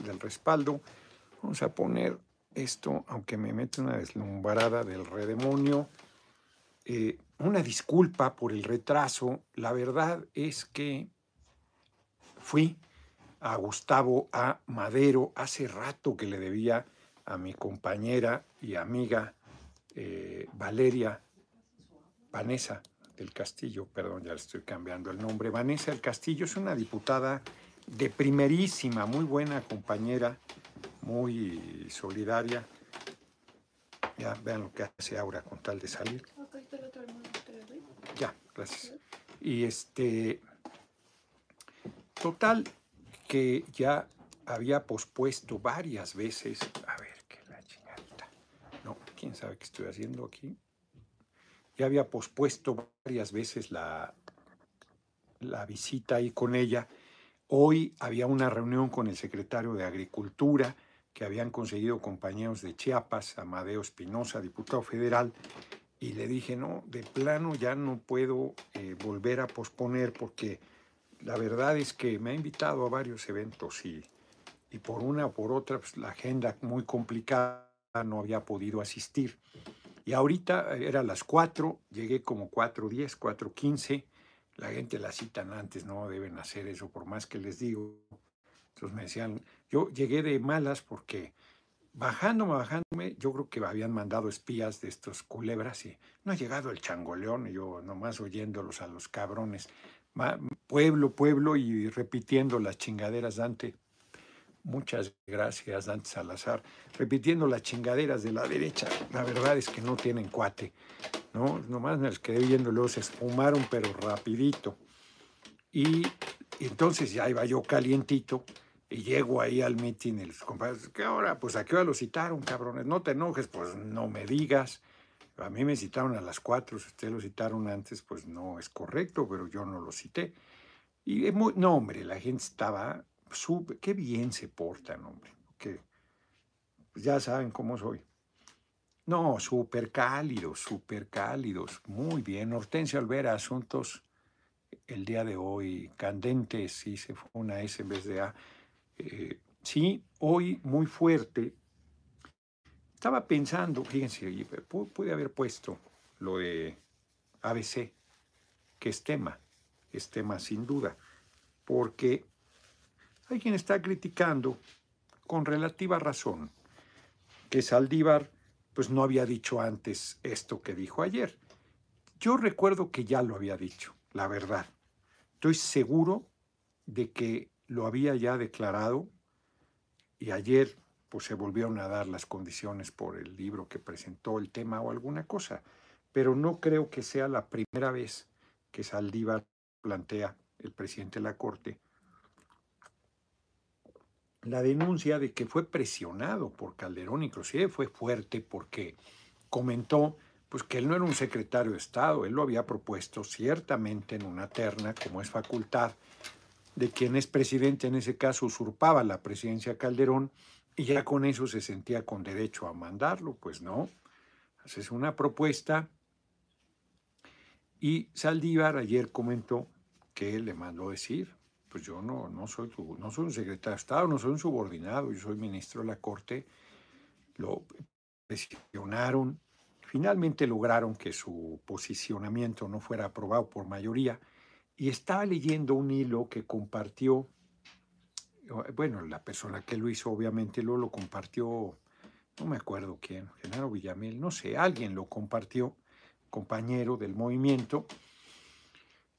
del respaldo. Vamos a poner esto, aunque me mete una deslumbrada del redemonio. Una disculpa por el retraso. La verdad es que fui a Gustavo A. Madero hace rato que le debía a mi compañera y amiga Valeria Vanessa del Castillo. Perdón, ya le estoy cambiando el nombre. Vanessa del Castillo es una diputada de primerísima, muy buena compañera, muy solidaria. Ya vean lo que hace Aura con tal de salir. Ya, gracias. Y total, que ya había pospuesto varias veces. A ver, que la chingadita. No, quién sabe qué estoy haciendo aquí. Ya había pospuesto varias veces la visita ahí con ella. Hoy había una reunión con el secretario de Agricultura que habían conseguido compañeros de Chiapas, Amadeo Espinosa, diputado federal, y le dije, no, de plano ya no puedo volver a posponer porque la verdad es que me ha invitado a varios eventos y por una o por otra pues, la agenda muy complicada, no había podido asistir. Y ahorita era las 4, llegué como 4:10, 4:15. La gente la citan antes, no deben hacer eso por más que les digo. Entonces me decían, yo llegué de malas porque bajándome, yo creo que habían mandado espías de estos culebras y no ha llegado el changoleón, y yo nomás oyéndolos a los cabrones. Pueblo y repitiendo las chingaderas, Dante. Muchas gracias, Dante Salazar. Repitiendo las chingaderas de la derecha. La verdad es que no tienen cuate, ¿no? Nomás me los quedé viendo, luego se esfumaron, pero rapidito. Y entonces ya iba yo calientito y llego ahí al mitin y los compañeros, ¿qué hora? Pues ¿a qué hora lo citaron, cabrones? No te enojes, pues no me digas. A mí me citaron a las 4, si ustedes lo citaron antes, pues no es correcto, pero yo no lo cité. Y no, hombre, la gente estaba... Qué bien se portan, hombre. Que, pues ya saben cómo soy. No, súper cálidos, muy bien. Hortensia Alvera, asuntos el día de hoy candentes, sí, se fue una S en vez de A. Sí, hoy muy fuerte. Estaba pensando, fíjense, pude haber puesto lo de ABC, que es tema sin duda, porque hay quien está criticando con relativa razón que Saldívar pues, no había dicho antes esto que dijo ayer. Yo recuerdo que ya lo había dicho, la verdad. Estoy seguro de que lo había ya declarado y ayer... pues se volvieron a dar las condiciones por el libro que presentó, el tema o alguna cosa. Pero no creo que sea la primera vez que Saldívar plantea, el presidente de la Corte, la denuncia de que fue presionado por Calderón, inclusive fue fuerte porque comentó pues, que él no era un secretario de Estado, él lo había propuesto ciertamente en una terna, como es facultad, de quien es presidente, en ese caso usurpaba la presidencia Calderón, y ya con eso se sentía con derecho a mandarlo, pues no. Haces una propuesta y Saldívar ayer comentó que él le mandó decir, pues yo no soy un secretario de Estado, no soy un subordinado, yo soy ministro de la Corte. Lo presionaron, finalmente lograron que su posicionamiento no fuera aprobado por mayoría y estaba leyendo un hilo que compartió. Bueno, la persona que lo hizo obviamente luego lo compartió, no me acuerdo quién, Genaro Villamil, no sé, alguien lo compartió, compañero del movimiento.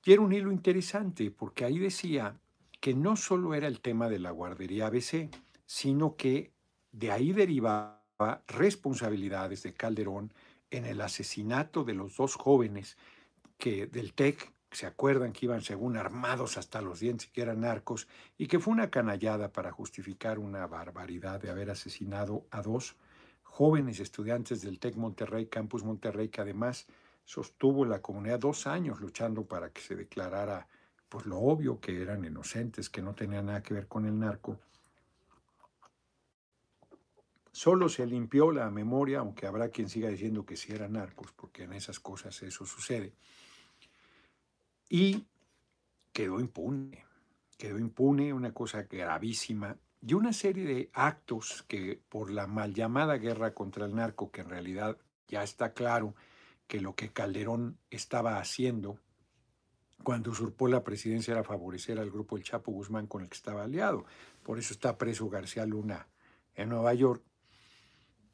Y era un hilo interesante porque ahí decía que no solo era el tema de la guardería ABC, sino que de ahí derivaba responsabilidades de Calderón en el asesinato de los dos jóvenes que del TEC, se acuerdan que iban según armados hasta los dientes, que eran narcos, y que fue una canallada para justificar una barbaridad de haber asesinado a dos jóvenes estudiantes del TEC Monterrey, Campus Monterrey, que además sostuvo la comunidad 2 años luchando para que se declarara pues, lo obvio, que eran inocentes, que no tenían nada que ver con el narco. Solo se limpió la memoria, aunque habrá quien siga diciendo que sí eran narcos, porque en esas cosas eso sucede. Y quedó impune una cosa gravísima. y una serie de actos que por la mal llamada guerra contra el narco, que en realidad ya está claro que lo que Calderón estaba haciendo cuando usurpó la presidencia era favorecer al grupo El Chapo Guzmán con el que estaba aliado. Por eso está preso García Luna en Nueva York.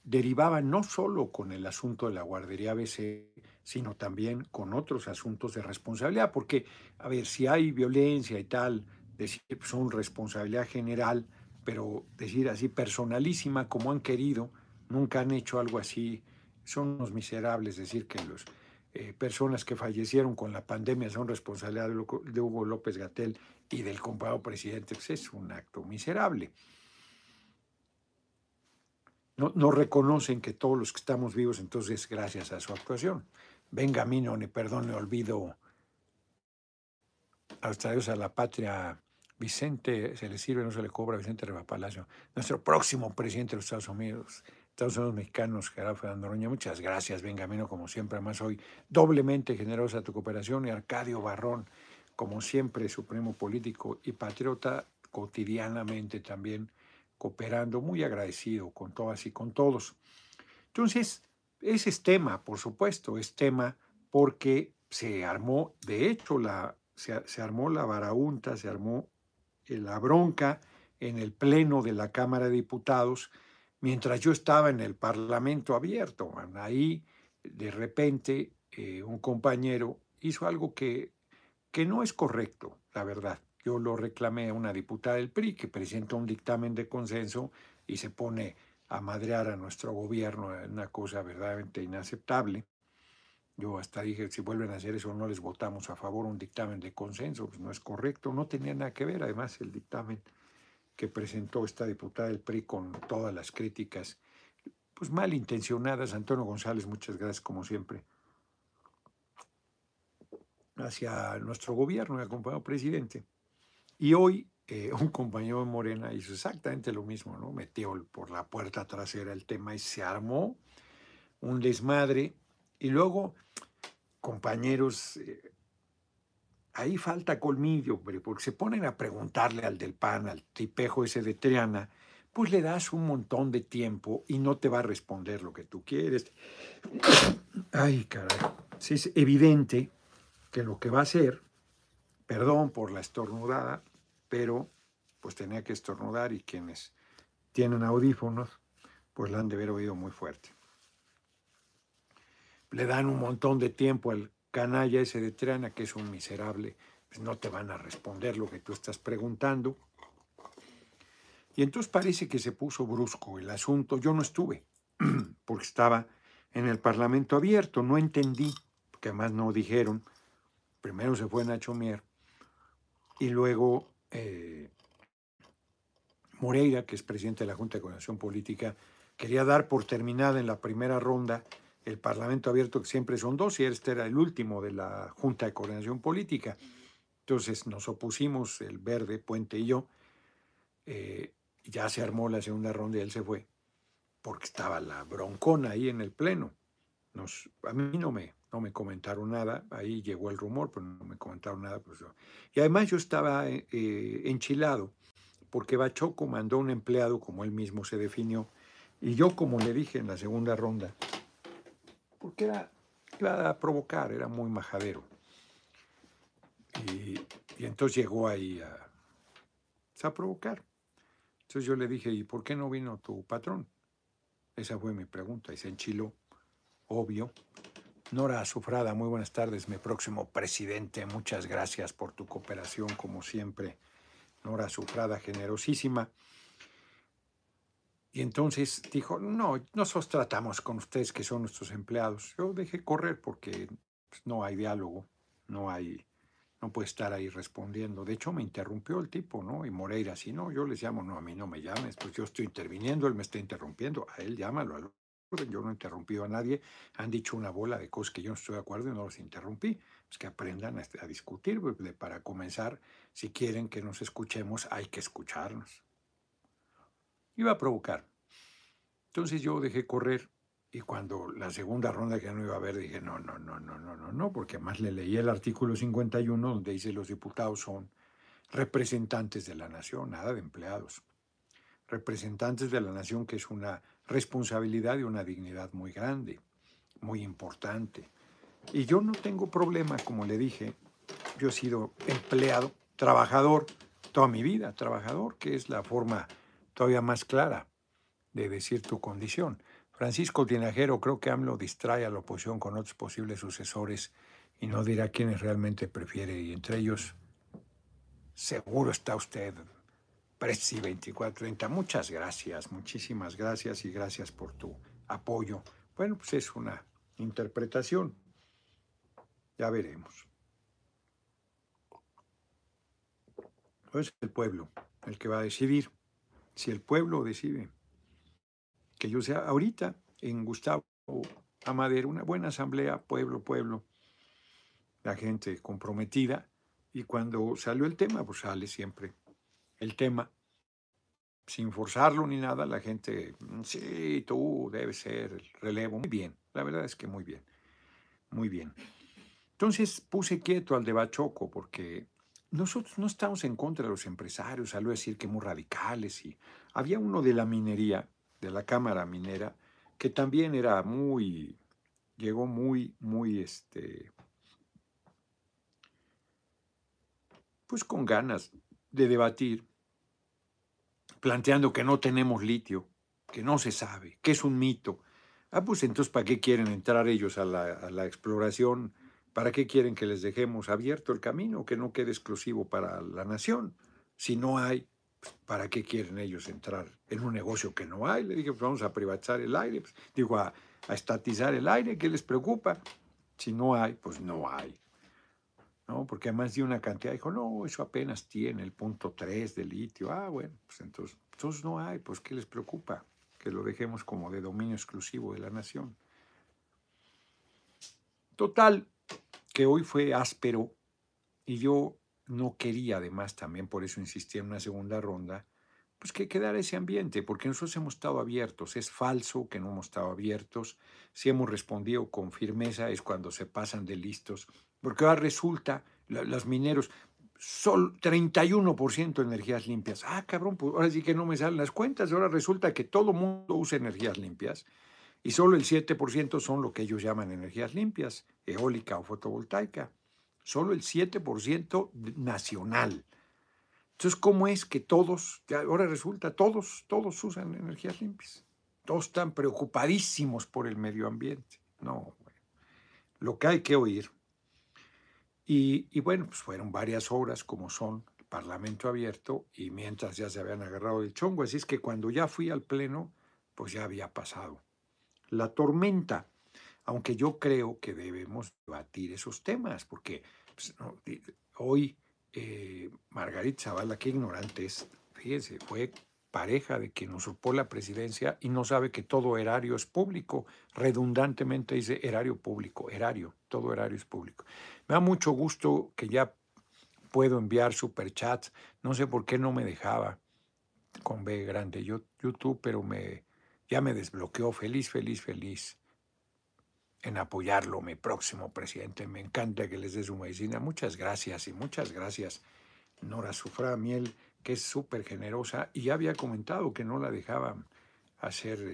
Derivaba no solo con el asunto de la guardería ABC, sino también con otros asuntos de responsabilidad. Porque, a ver, si hay violencia y tal, decir que son responsabilidad general, pero decir así personalísima como han querido, nunca han hecho algo así. Son unos miserables decir que los... personas que fallecieron con la pandemia son responsabilidad de Hugo López-Gatell y del comparado presidente. Pues es un acto miserable. No reconocen que todos los que estamos vivos, entonces, gracias a su actuación. Venga a mí, no, perdón, le olvido. Hasta Dios a la patria. Vicente, se le sirve, no se le cobra. Vicente Riva Palacio. Nuestro próximo presidente de los Estados Unidos. Estados Unidos Mexicanos, Gerardo Fernández Noroña, muchas gracias, Benjamino, como siempre, además hoy doblemente generosa tu cooperación, y Arcadio Barrón, como siempre, su primo político y patriota, cotidianamente también cooperando, muy agradecido con todas y con todos. Entonces, ese es tema, por supuesto, es tema porque se armó, de hecho, se armó la baraúnta, se armó la bronca en el Pleno de la Cámara de Diputados. Mientras yo estaba en el Parlamento Abierto, ahí de repente un compañero hizo algo que no es correcto, la verdad. Yo lo reclamé a una diputada del PRI que presentó un dictamen de consenso y se pone a madrear a nuestro gobierno, una cosa verdaderamente inaceptable. Yo hasta dije, si vuelven a hacer eso no les votamos a favor un dictamen de consenso, pues no es correcto, no tenía nada que ver además el dictamen que presentó esta diputada del PRI con todas las críticas pues malintencionadas. Antonio González, muchas gracias como siempre hacia nuestro gobierno y acompañado presidente. Y hoy un compañero de Morena hizo exactamente lo mismo, ¿no? Metió por la puerta trasera el tema y se armó un desmadre. Y luego, compañeros... ahí falta colmillo, porque se ponen a preguntarle al del PAN, al tipejo ese de Triana, pues le das un montón de tiempo y no te va a responder lo que tú quieres. Ay, caray. Es evidente que lo que va a hacer, perdón por la estornudada, pero pues tenía que estornudar y quienes tienen audífonos, pues la han de haber oído muy fuerte. Le dan un montón de tiempo al canalla ese de Triana, que es un miserable, pues no te van a responder lo que tú estás preguntando. Y entonces parece que se puso brusco el asunto. Yo no estuve, porque estaba en el Parlamento Abierto. No entendí, porque además no dijeron. Primero se fue Nacho Mier, y luego Moreira, que es presidente de la Junta de Coordinación Política, quería dar por terminada en la primera ronda el Parlamento Abierto, que siempre son dos, y este era el último de la Junta de Coordinación Política. Entonces nos opusimos, el Verde, Puente y yo. Ya se armó la segunda ronda y él se fue, porque estaba la broncona ahí en el Pleno. A mí no me comentaron nada, ahí llegó el rumor, pero no me comentaron nada. Pues yo. Y además yo estaba enchilado, porque Bachoco mandó un empleado, como él mismo se definió, y yo, como le dije en la segunda ronda, porque iba a provocar, era muy majadero. Y entonces llegó ahí a provocar. Entonces yo le dije, ¿y por qué no vino tu patrón? Esa fue mi pregunta, y se enchiló, obvio. Nora Azufrada, muy buenas tardes, mi próximo presidente. Muchas gracias por tu cooperación, como siempre. Nora Azufrada, generosísima. Y entonces dijo, no, nosotros tratamos con ustedes que son nuestros empleados. Yo dejé correr porque no hay diálogo, no puede estar ahí respondiendo. De hecho, me interrumpió el tipo, ¿no? Y Moreira, si no, yo les llamo, no, a mí no me llames, pues yo estoy interviniendo, él me está interrumpiendo, a él llámalo, al orden, yo no he interrumpido a nadie. Han dicho una bola de cosas que yo no estoy de acuerdo y no los interrumpí. Pues que aprendan a discutir, para comenzar, si quieren que nos escuchemos, hay que escucharnos. Iba a provocar. Entonces yo dejé correr, y cuando la segunda ronda que no iba a haber, dije no, porque además le leí el artículo 51 donde dice los diputados son representantes de la nación, nada de empleados. representantes de la nación, que es una responsabilidad y una dignidad muy grande, muy importante. Y yo no tengo problema, como le dije, yo he sido empleado, trabajador, toda mi vida, trabajador, que es la forma todavía más clara de decir tu condición. Francisco Tinajero, creo que AMLO distrae a la oposición con otros posibles sucesores y no dirá quiénes realmente prefiere, y entre ellos seguro está usted, Presi 2430. Muchas gracias, muchísimas gracias, y gracias por tu apoyo. Bueno, pues es una interpretación. Ya veremos. Es el pueblo el que va a decidir. Si el pueblo decide que yo sea ahorita en Gustavo Amadero, una buena asamblea, pueblo, pueblo, la gente comprometida, y cuando salió el tema, pues sale siempre el tema, sin forzarlo ni nada, la gente, sí, tú debes ser el relevo. Muy bien, la verdad es que muy bien, muy bien. Entonces puse quieto al de Bachoco, porque nosotros no estamos en contra de los empresarios, salió a decir que muy radicales. Y había uno de la minería, de la Cámara Minera, que también era muy, llegó muy, pues con ganas de debatir, planteando que no tenemos litio, que no se sabe, que es un mito. Ah, pues entonces, ¿para qué quieren entrar ellos a la exploración? ¿Para qué quieren que les dejemos abierto el camino, que no quede exclusivo para la nación? Si no hay, pues, ¿para qué quieren ellos entrar en un negocio que no hay? Le dije, pues vamos a privatizar el aire, pues, digo, a estatizar el aire, ¿qué les preocupa? Si no hay, pues no hay. ¿No? Porque además dio una cantidad, dijo, no, eso apenas tiene el 0.3 de litio. Ah, bueno, pues entonces no hay, pues ¿qué les preocupa? Que lo dejemos como de dominio exclusivo de la nación. Total, que hoy fue áspero, y yo no quería, además también por eso insistí en una segunda ronda, pues que quedara ese ambiente, porque nosotros hemos estado abiertos. Es falso que no hemos estado abiertos. Si hemos respondido con firmeza es cuando se pasan de listos. Porque ahora resulta, los mineros, solo 31% de energías limpias. Ah, cabrón, pues ahora sí que no me salen las cuentas. Ahora resulta que todo mundo usa energías limpias y solo el 7% son lo que ellos llaman energías limpias, eólica o fotovoltaica. Solo el 7% nacional. Entonces, ¿cómo es que todos, ahora resulta, todos usan energías limpias? Todos están preocupadísimos por el medio ambiente. No, bueno, lo que hay que oír. Y bueno, pues fueron varias horas, como son, el Parlamento abierto, y mientras ya se habían agarrado del chongo. Así es que cuando ya fui al Pleno, pues ya había pasado la tormenta. Aunque yo creo que debemos debatir esos temas, porque pues, no, hoy Margarita Zavala, qué ignorante es, fíjense, fue pareja de quien usurpó la presidencia y no sabe que todo erario es público. Redundantemente dice erario público, erario, todo erario es público. Me da mucho gusto que ya puedo enviar superchats. No sé por qué no me dejaba con B grande YouTube, pero ya me desbloqueó. Feliz en apoyarlo, mi próximo presidente. Me encanta que les dé su medicina. Muchas gracias, y muchas gracias Nora Azufrada Miel, que es súper generosa, y ya había comentado que no la dejaban hacer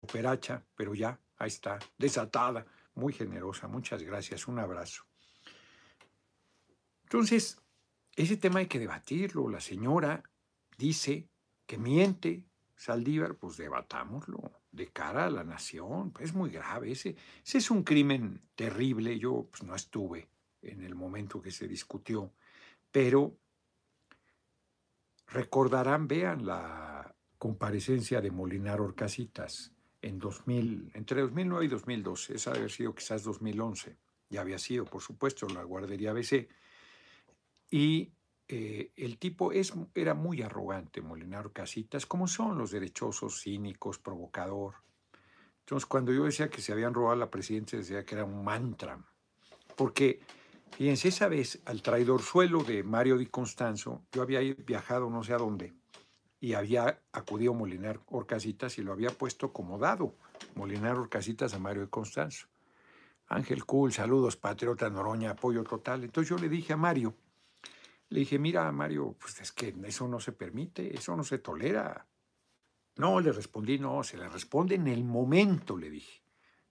operacha, pero ya, ahí está, desatada, muy generosa, muchas gracias, un abrazo. Entonces, ese tema hay que debatirlo. La señora dice que miente Saldívar, pues debatámoslo de cara a la nación, pues es muy grave, ese es un crimen terrible. Yo pues, no estuve en el momento que se discutió, pero recordarán, vean la comparecencia de Molinar Horcasitas en 2000, entre 2009 y 2012, esa debe haber sido quizás 2011, ya había sido, por supuesto, en la guardería ABC. Y el tipo era muy arrogante, Molinar Horcasitas, como son los derechosos, cínicos, provocador. Entonces, cuando yo decía que se habían robado la presidencia, decía que era un mantra, porque fíjense, esa vez al traidorzuelo de Mario Di Constanzo, yo había viajado no sé a dónde y había acudido Molinar Horcasitas y lo había puesto como dado, Molinar Horcasitas a Mario Di Constanzo. Ángel Cool, saludos, patriota Noroña, apoyo total. Entonces yo le dije a Mario, Le dije, mira, Mario, pues es que eso no se permite, eso no se tolera. No, le respondí, no, se le responde en el momento, le dije.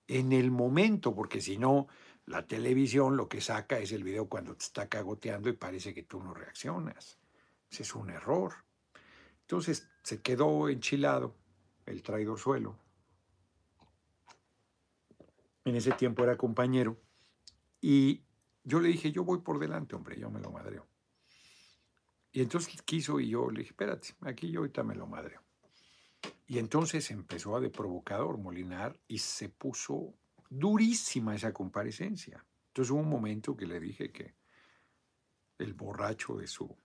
En el momento, porque si no, la televisión lo que saca es el video cuando te está cagoteando y parece que tú no reaccionas. Ese es un error. Entonces se quedó enchilado el traidorzuelo. En ese tiempo era compañero. Y yo le dije, yo voy por delante, hombre, yo me lo madreo. Y entonces quiso y yo le dije, espérate, aquí yo ahorita me lo madreo. Y entonces empezó a de provocador Molinar y se puso durísima esa comparecencia. Entonces hubo un momento que le dije que el borracho de su...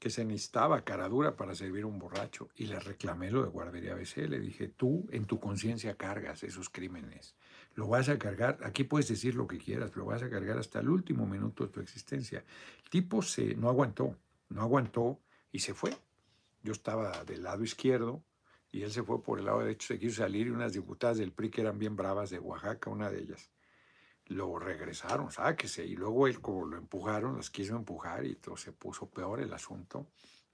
que se necesitaba cara dura para servir a un borracho. Y le reclamé lo de guardería ABC. Le dije, tú en tu conciencia cargas esos crímenes. Lo vas a cargar, aquí puedes decir lo que quieras, lo vas a cargar hasta el último minuto de tu existencia. El tipo no aguantó y se fue. Yo estaba del lado izquierdo y él se fue por el lado derecho, se quiso salir y unas diputadas del PRI que eran bien bravas de Oaxaca, una de ellas, lo regresaron, sáquese, y luego él como lo empujaron, las quiso empujar y todo se puso peor el asunto.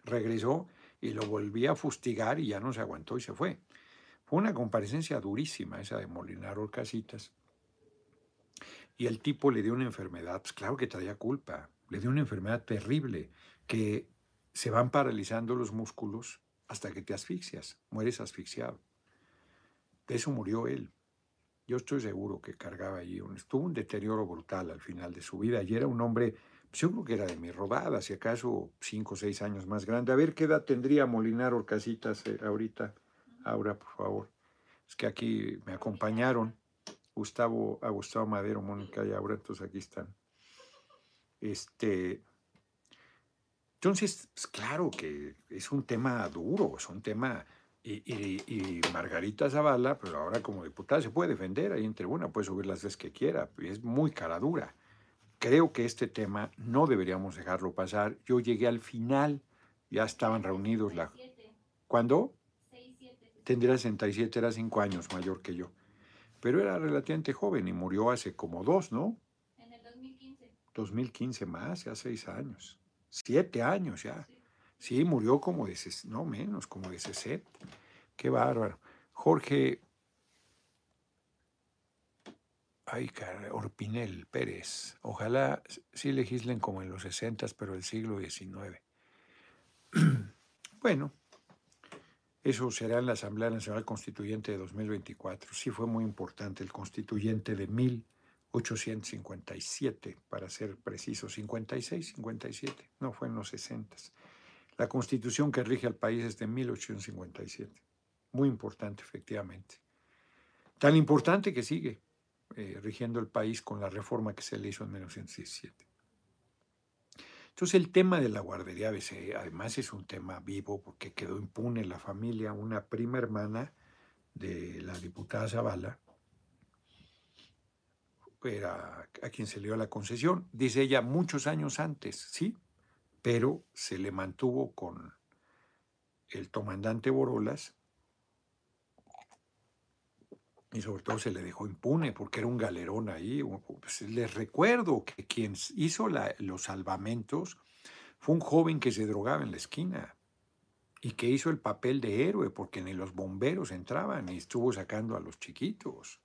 Regresó y lo volví a fustigar y ya no se aguantó y se fue. Fue una comparecencia durísima esa de Molinar Horcasitas. Y el tipo le dio una enfermedad, pues claro que traía culpa, le dio una enfermedad terrible que se van paralizando los músculos hasta que te asfixias, mueres asfixiado. De eso murió él. Yo estoy seguro que cargaba allí. Tuvo un deterioro brutal al final de su vida. Y era un hombre, pues yo creo que era de mi rodada, si acaso 5 o 6 años más grande. A ver, ¿qué edad tendría Molinar Horcasitas ahorita? Ahora, por favor. Es que aquí me acompañaron Gustavo Madero, Mónica y Aura, entonces aquí están. Entonces, pues claro que es un tema duro, es un tema... Y Margarita Zavala, pero ahora como diputada, se puede defender ahí en tribuna, puede subir las veces que quiera, es muy cara dura. Creo que este tema no deberíamos dejarlo pasar. Yo llegué al final, ya estaban reunidos. 67. ¿Cuándo? 67. Tendría 67, era 5 años mayor que yo. Pero era relativamente joven y murió hace como 2, ¿no? En el 2015. 2015 más, ya 6 años. 7 años ya. Sí. Sí, murió como de, no menos, como de 60. Qué bárbaro. Jorge, ay, caray, Orpinel Pérez. Ojalá sí legislen como en los 60, pero del siglo XIX. Bueno, eso será en la Asamblea Nacional Constituyente de 2024. Sí fue muy importante el constituyente de 1857, para ser preciso, 56, 57. No fue en los 60. La Constitución que rige al país es de 1857. Muy importante, efectivamente. Tan importante que sigue rigiendo el país con la reforma que se le hizo en 1917. Entonces, el tema de la guardería ABC, además, es un tema vivo porque quedó impune la familia, una prima hermana de la diputada Zavala, era a quien se le dio la concesión, dice ella, muchos años antes, ¿sí? Pero se le mantuvo con el comandante Borolas y sobre todo se le dejó impune porque era un galerón ahí. Pues les recuerdo que quien hizo los salvamentos fue un joven que se drogaba en la esquina y que hizo el papel de héroe porque ni los bomberos entraban y estuvo sacando a los chiquitos.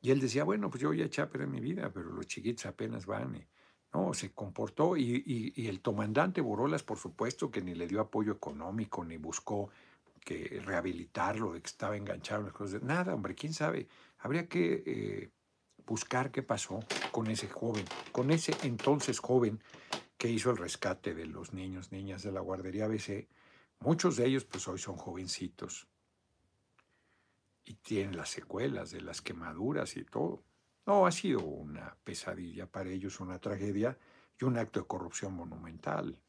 Y él decía, bueno, pues yo ya eché a perder mi vida, pero los chiquitos apenas van y... No, se comportó y el comandante Borolas, por supuesto, que ni le dio apoyo económico, ni buscó que rehabilitarlo, de que estaba enganchado en las cosas. Nada, hombre, quién sabe. Habría que buscar qué pasó con ese joven, con ese entonces joven que hizo el rescate de los niños, niñas de la guardería ABC. Muchos de ellos, pues hoy son jovencitos y tienen las secuelas de las quemaduras y todo. No, ha sido una pesadilla para ellos, una tragedia y un acto de corrupción monumental.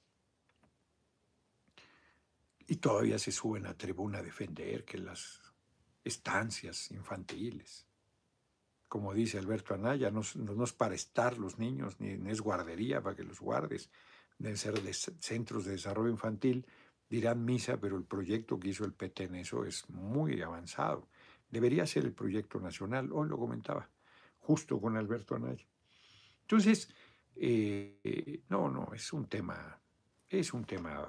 Y todavía se suben a tribuna a defender que las estancias infantiles, como dice Alberto Anaya, no es para estar los niños, ni es guardería para que los guardes, deben ser de centros de desarrollo infantil, dirán misa, pero el proyecto que hizo el PT en eso es muy avanzado. Debería ser el proyecto nacional, hoy lo comentaba. Justo con Alberto Anaya. Entonces, No, es un tema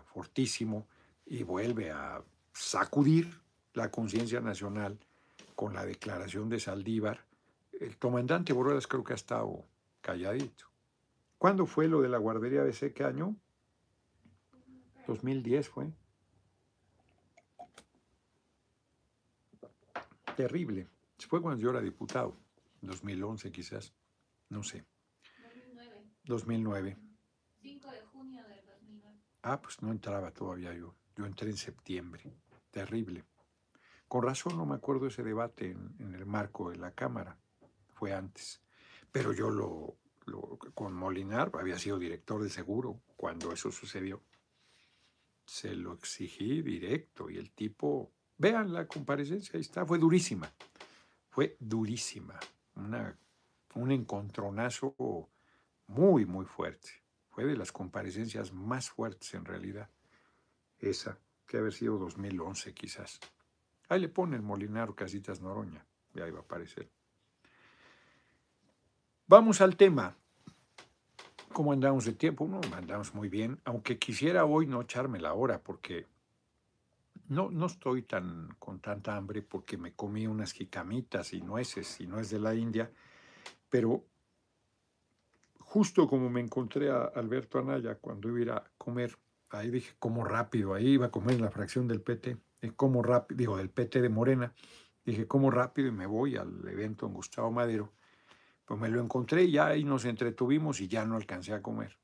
fortísimo y vuelve a sacudir la conciencia nacional con la declaración de Saldívar. El comandante Borolas creo que ha estado calladito. ¿Cuándo fue lo de la guardería ABC? ¿Qué año? 2010 fue. Terrible. Fue cuando yo era diputado. 2011 quizás. No sé. 2009. 5 de junio del 2009. Ah, pues no entraba todavía yo. Yo entré en septiembre. Terrible. Con razón no me acuerdo ese debate en el marco de la Cámara. Fue antes. Pero yo con Molinar, había sido director de seguro cuando eso sucedió. Se lo exigí directo y el tipo... Vean la comparecencia, ahí está. Fue durísima. Fue durísima. Un encontronazo muy, muy fuerte. Fue de las comparecencias más fuertes en realidad. Esa, que haber sido 2011 quizás. Ahí le ponen Molinar Horcasitas Noroña. Y ahí va a aparecer. Vamos al tema. ¿Cómo andamos de tiempo? No, andamos muy bien. Aunque quisiera hoy no echarme la hora porque... No estoy con tanta hambre porque me comí unas jicamitas y nueces de la India, pero justo como me encontré a Alberto Anaya cuando iba a ir a comer, ahí dije, como rápido, ahí iba a comer en la fracción del PT, como rápido, digo, del PT de Morena, dije, como rápido y me voy al evento en Gustavo Madero, pues me lo encontré y ya ahí nos entretuvimos y ya no alcancé a comer.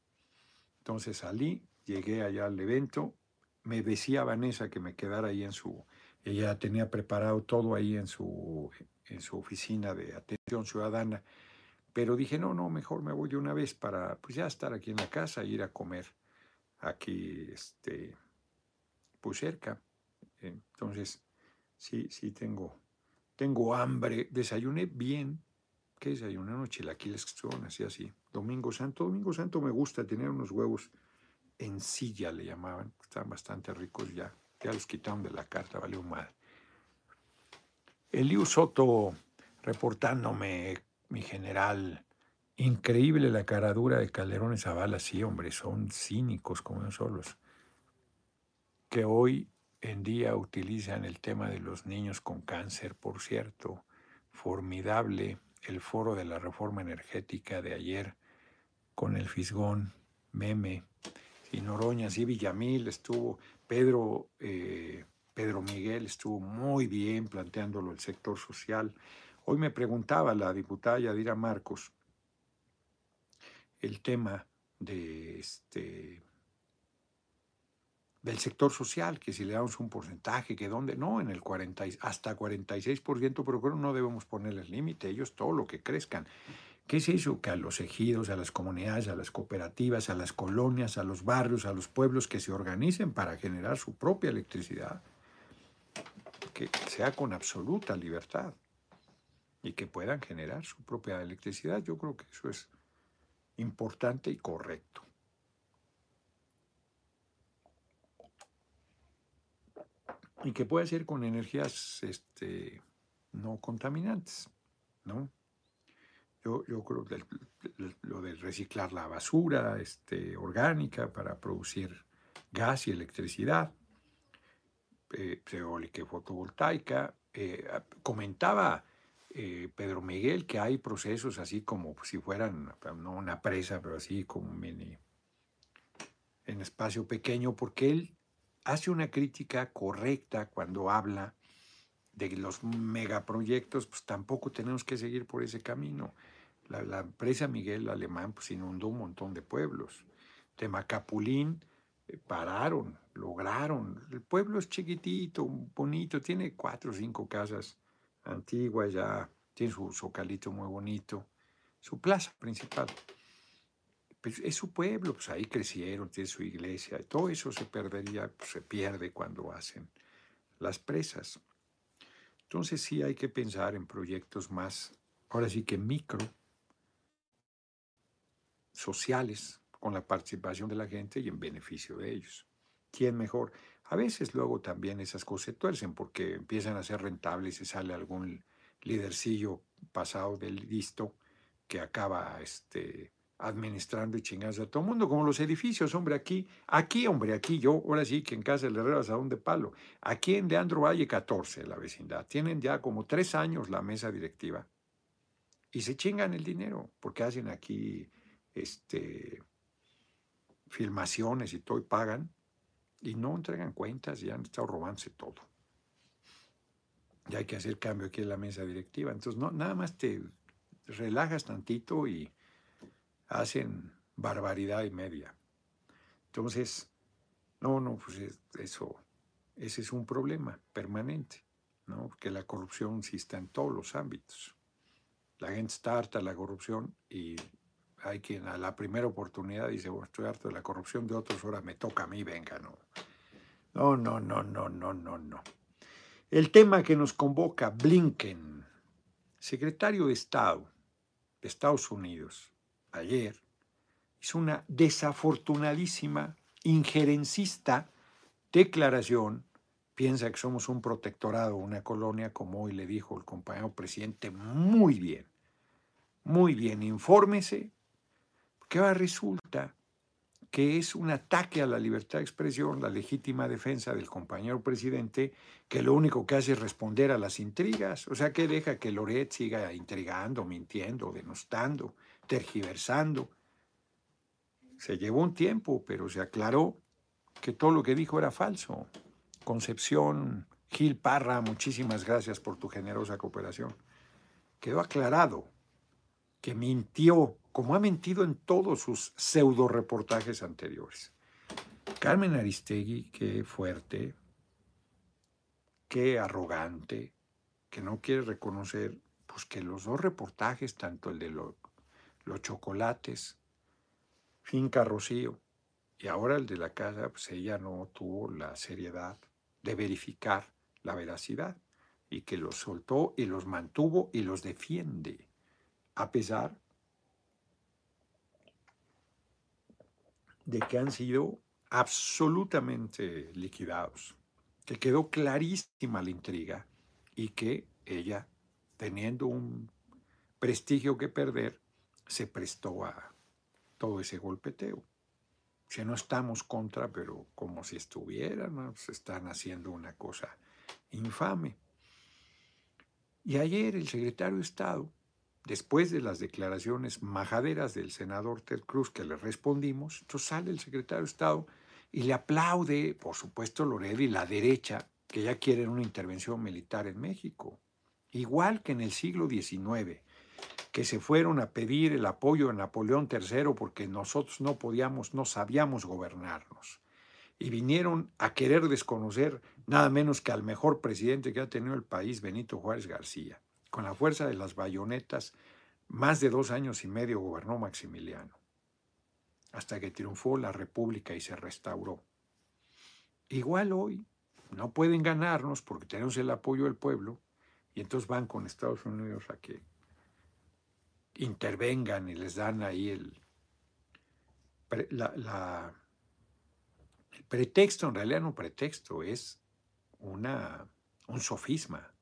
Entonces salí, llegué allá al evento. Me decía Vanessa que me quedara ahí ella tenía preparado todo ahí en su oficina de atención ciudadana, pero dije, no, mejor me voy de una vez para pues ya estar aquí en la casa e ir a comer aquí, pues cerca. Entonces, sí tengo hambre. Desayuné bien. ¿Qué desayuné? Unos chilaquiles que son así. Domingo Santo me gusta tener unos huevos. En silla le llamaban, estaban bastante ricos ya. Ya los quitaron de la carta, valió madre. Eliu Soto reportándome, mi general. Increíble la caradura de Calderón y Zavala. Sí, hombre, son cínicos como nosotros. Que hoy en día utilizan el tema de los niños con cáncer, por cierto. Formidable el foro de la reforma energética de ayer con el Fisgón, Meme. Y Noroña, sí, Villamil estuvo, Pedro Miguel estuvo muy bien planteándolo el sector social. Hoy me preguntaba la diputada Yadira Marcos el tema de del sector social, que si le damos un porcentaje, que dónde, no, en el 40, hasta 46%, pero creo que no debemos ponerles límite, ellos todo lo que crezcan. ¿Qué es eso? Que a los ejidos, a las comunidades, a las cooperativas, a las colonias, a los barrios, a los pueblos que se organicen para generar su propia electricidad, que sea con absoluta libertad y que puedan generar su propia electricidad. Yo creo que eso es importante y correcto. Y que pueda ser con energías no contaminantes, ¿no? Yo creo que lo de reciclar la basura orgánica para producir gas y electricidad, eólica y fotovoltaica. Comentaba Pedro Miguel que hay procesos así como si fueran, no una presa, pero así como mini, en espacio pequeño, porque él hace una crítica correcta cuando habla de los megaproyectos. Pues tampoco tenemos que seguir por ese camino. La empresa Miguel Alemán pues inundó un montón de pueblos. De Macapulín pararon, lograron. El pueblo es chiquitito, bonito, tiene 4 o 5 casas antiguas ya, tiene su zocalito muy bonito, su plaza principal. Pues es su pueblo, pues ahí crecieron, tiene su iglesia. Todo eso se perdería, pues se pierde cuando hacen las presas. Entonces sí hay que pensar en proyectos más, ahora sí que micro, sociales, con la participación de la gente y en beneficio de ellos. ¿Quién mejor? A veces luego también esas cosas se tuercen porque empiezan a ser rentables y se sale algún lidercillo pasado del listo que acaba administrando y chingados a todo el mundo, como los edificios, hombre, aquí, yo, ahora sí, que en Casa del Herrero Asadón de Palo, aquí en Leandro Valle 14, la vecindad, tienen ya como 3 años la mesa directiva y se chingan el dinero, porque hacen aquí filmaciones y todo, y pagan, y no entregan cuentas, y han estado robándose todo. Ya hay que hacer cambio aquí en la mesa directiva. Entonces, no, nada más te relajas tantito y hacen barbaridad y media. Entonces, pues eso, ese es un problema permanente, ¿no? Porque la corrupción sí está en todos los ámbitos. La gente está harta de la corrupción y hay quien a la primera oportunidad dice, bueno, estoy harto de la corrupción de otros, ahora me toca a mí, venga, no. No. El tema que nos convoca, Blinken, secretario de Estado de Estados Unidos, ayer hizo una desafortunadísima, injerencista declaración. Piensa que somos un protectorado, una colonia, como hoy le dijo el compañero presidente. Muy bien, infórmese, porque ahora resulta que es un ataque a la libertad de expresión, la legítima defensa del compañero presidente, que lo único que hace es responder a las intrigas. O sea, que deja que Loret siga intrigando, mintiendo, denostando, tergiversando. Se llevó un tiempo, pero se aclaró que todo lo que dijo era falso. Concepción Gil Parra, muchísimas gracias por tu generosa cooperación. Quedó aclarado que mintió, como ha mentido en todos sus pseudo reportajes anteriores. Carmen Aristegui, qué fuerte, qué arrogante, que no quiere reconocer pues, que los dos reportajes, tanto el de los chocolates, Finca Rocío, y ahora el de la casa, pues ella no tuvo la seriedad de verificar la veracidad y que los soltó y los mantuvo y los defiende, a pesar de que han sido absolutamente liquidados, que quedó clarísima la intriga y que ella, teniendo un prestigio que perder, se prestó a todo ese golpeteo. Si no estamos contra, pero como si estuvieran, ¿no? Se están haciendo una cosa infame. Y ayer el secretario de Estado, después de las declaraciones majaderas del senador Ted Cruz que le respondimos, entonces sale el secretario de Estado y le aplaude, por supuesto, Loret y la derecha, que ya quieren una intervención militar en México. Igual que en el siglo XIX, que se fueron a pedir el apoyo a Napoleón III porque nosotros no podíamos, no sabíamos gobernarnos. Y vinieron a querer desconocer nada menos que al mejor presidente que ha tenido el país, Benito Juárez García. Con la fuerza de las bayonetas, más de 2 años y medio gobernó Maximiliano, hasta que triunfó la República y se restauró. Igual hoy, no pueden ganarnos porque tenemos el apoyo del pueblo, y entonces van con Estados Unidos a que intervengan y les dan ahí el pretexto. En realidad no pretexto, es un sofisma.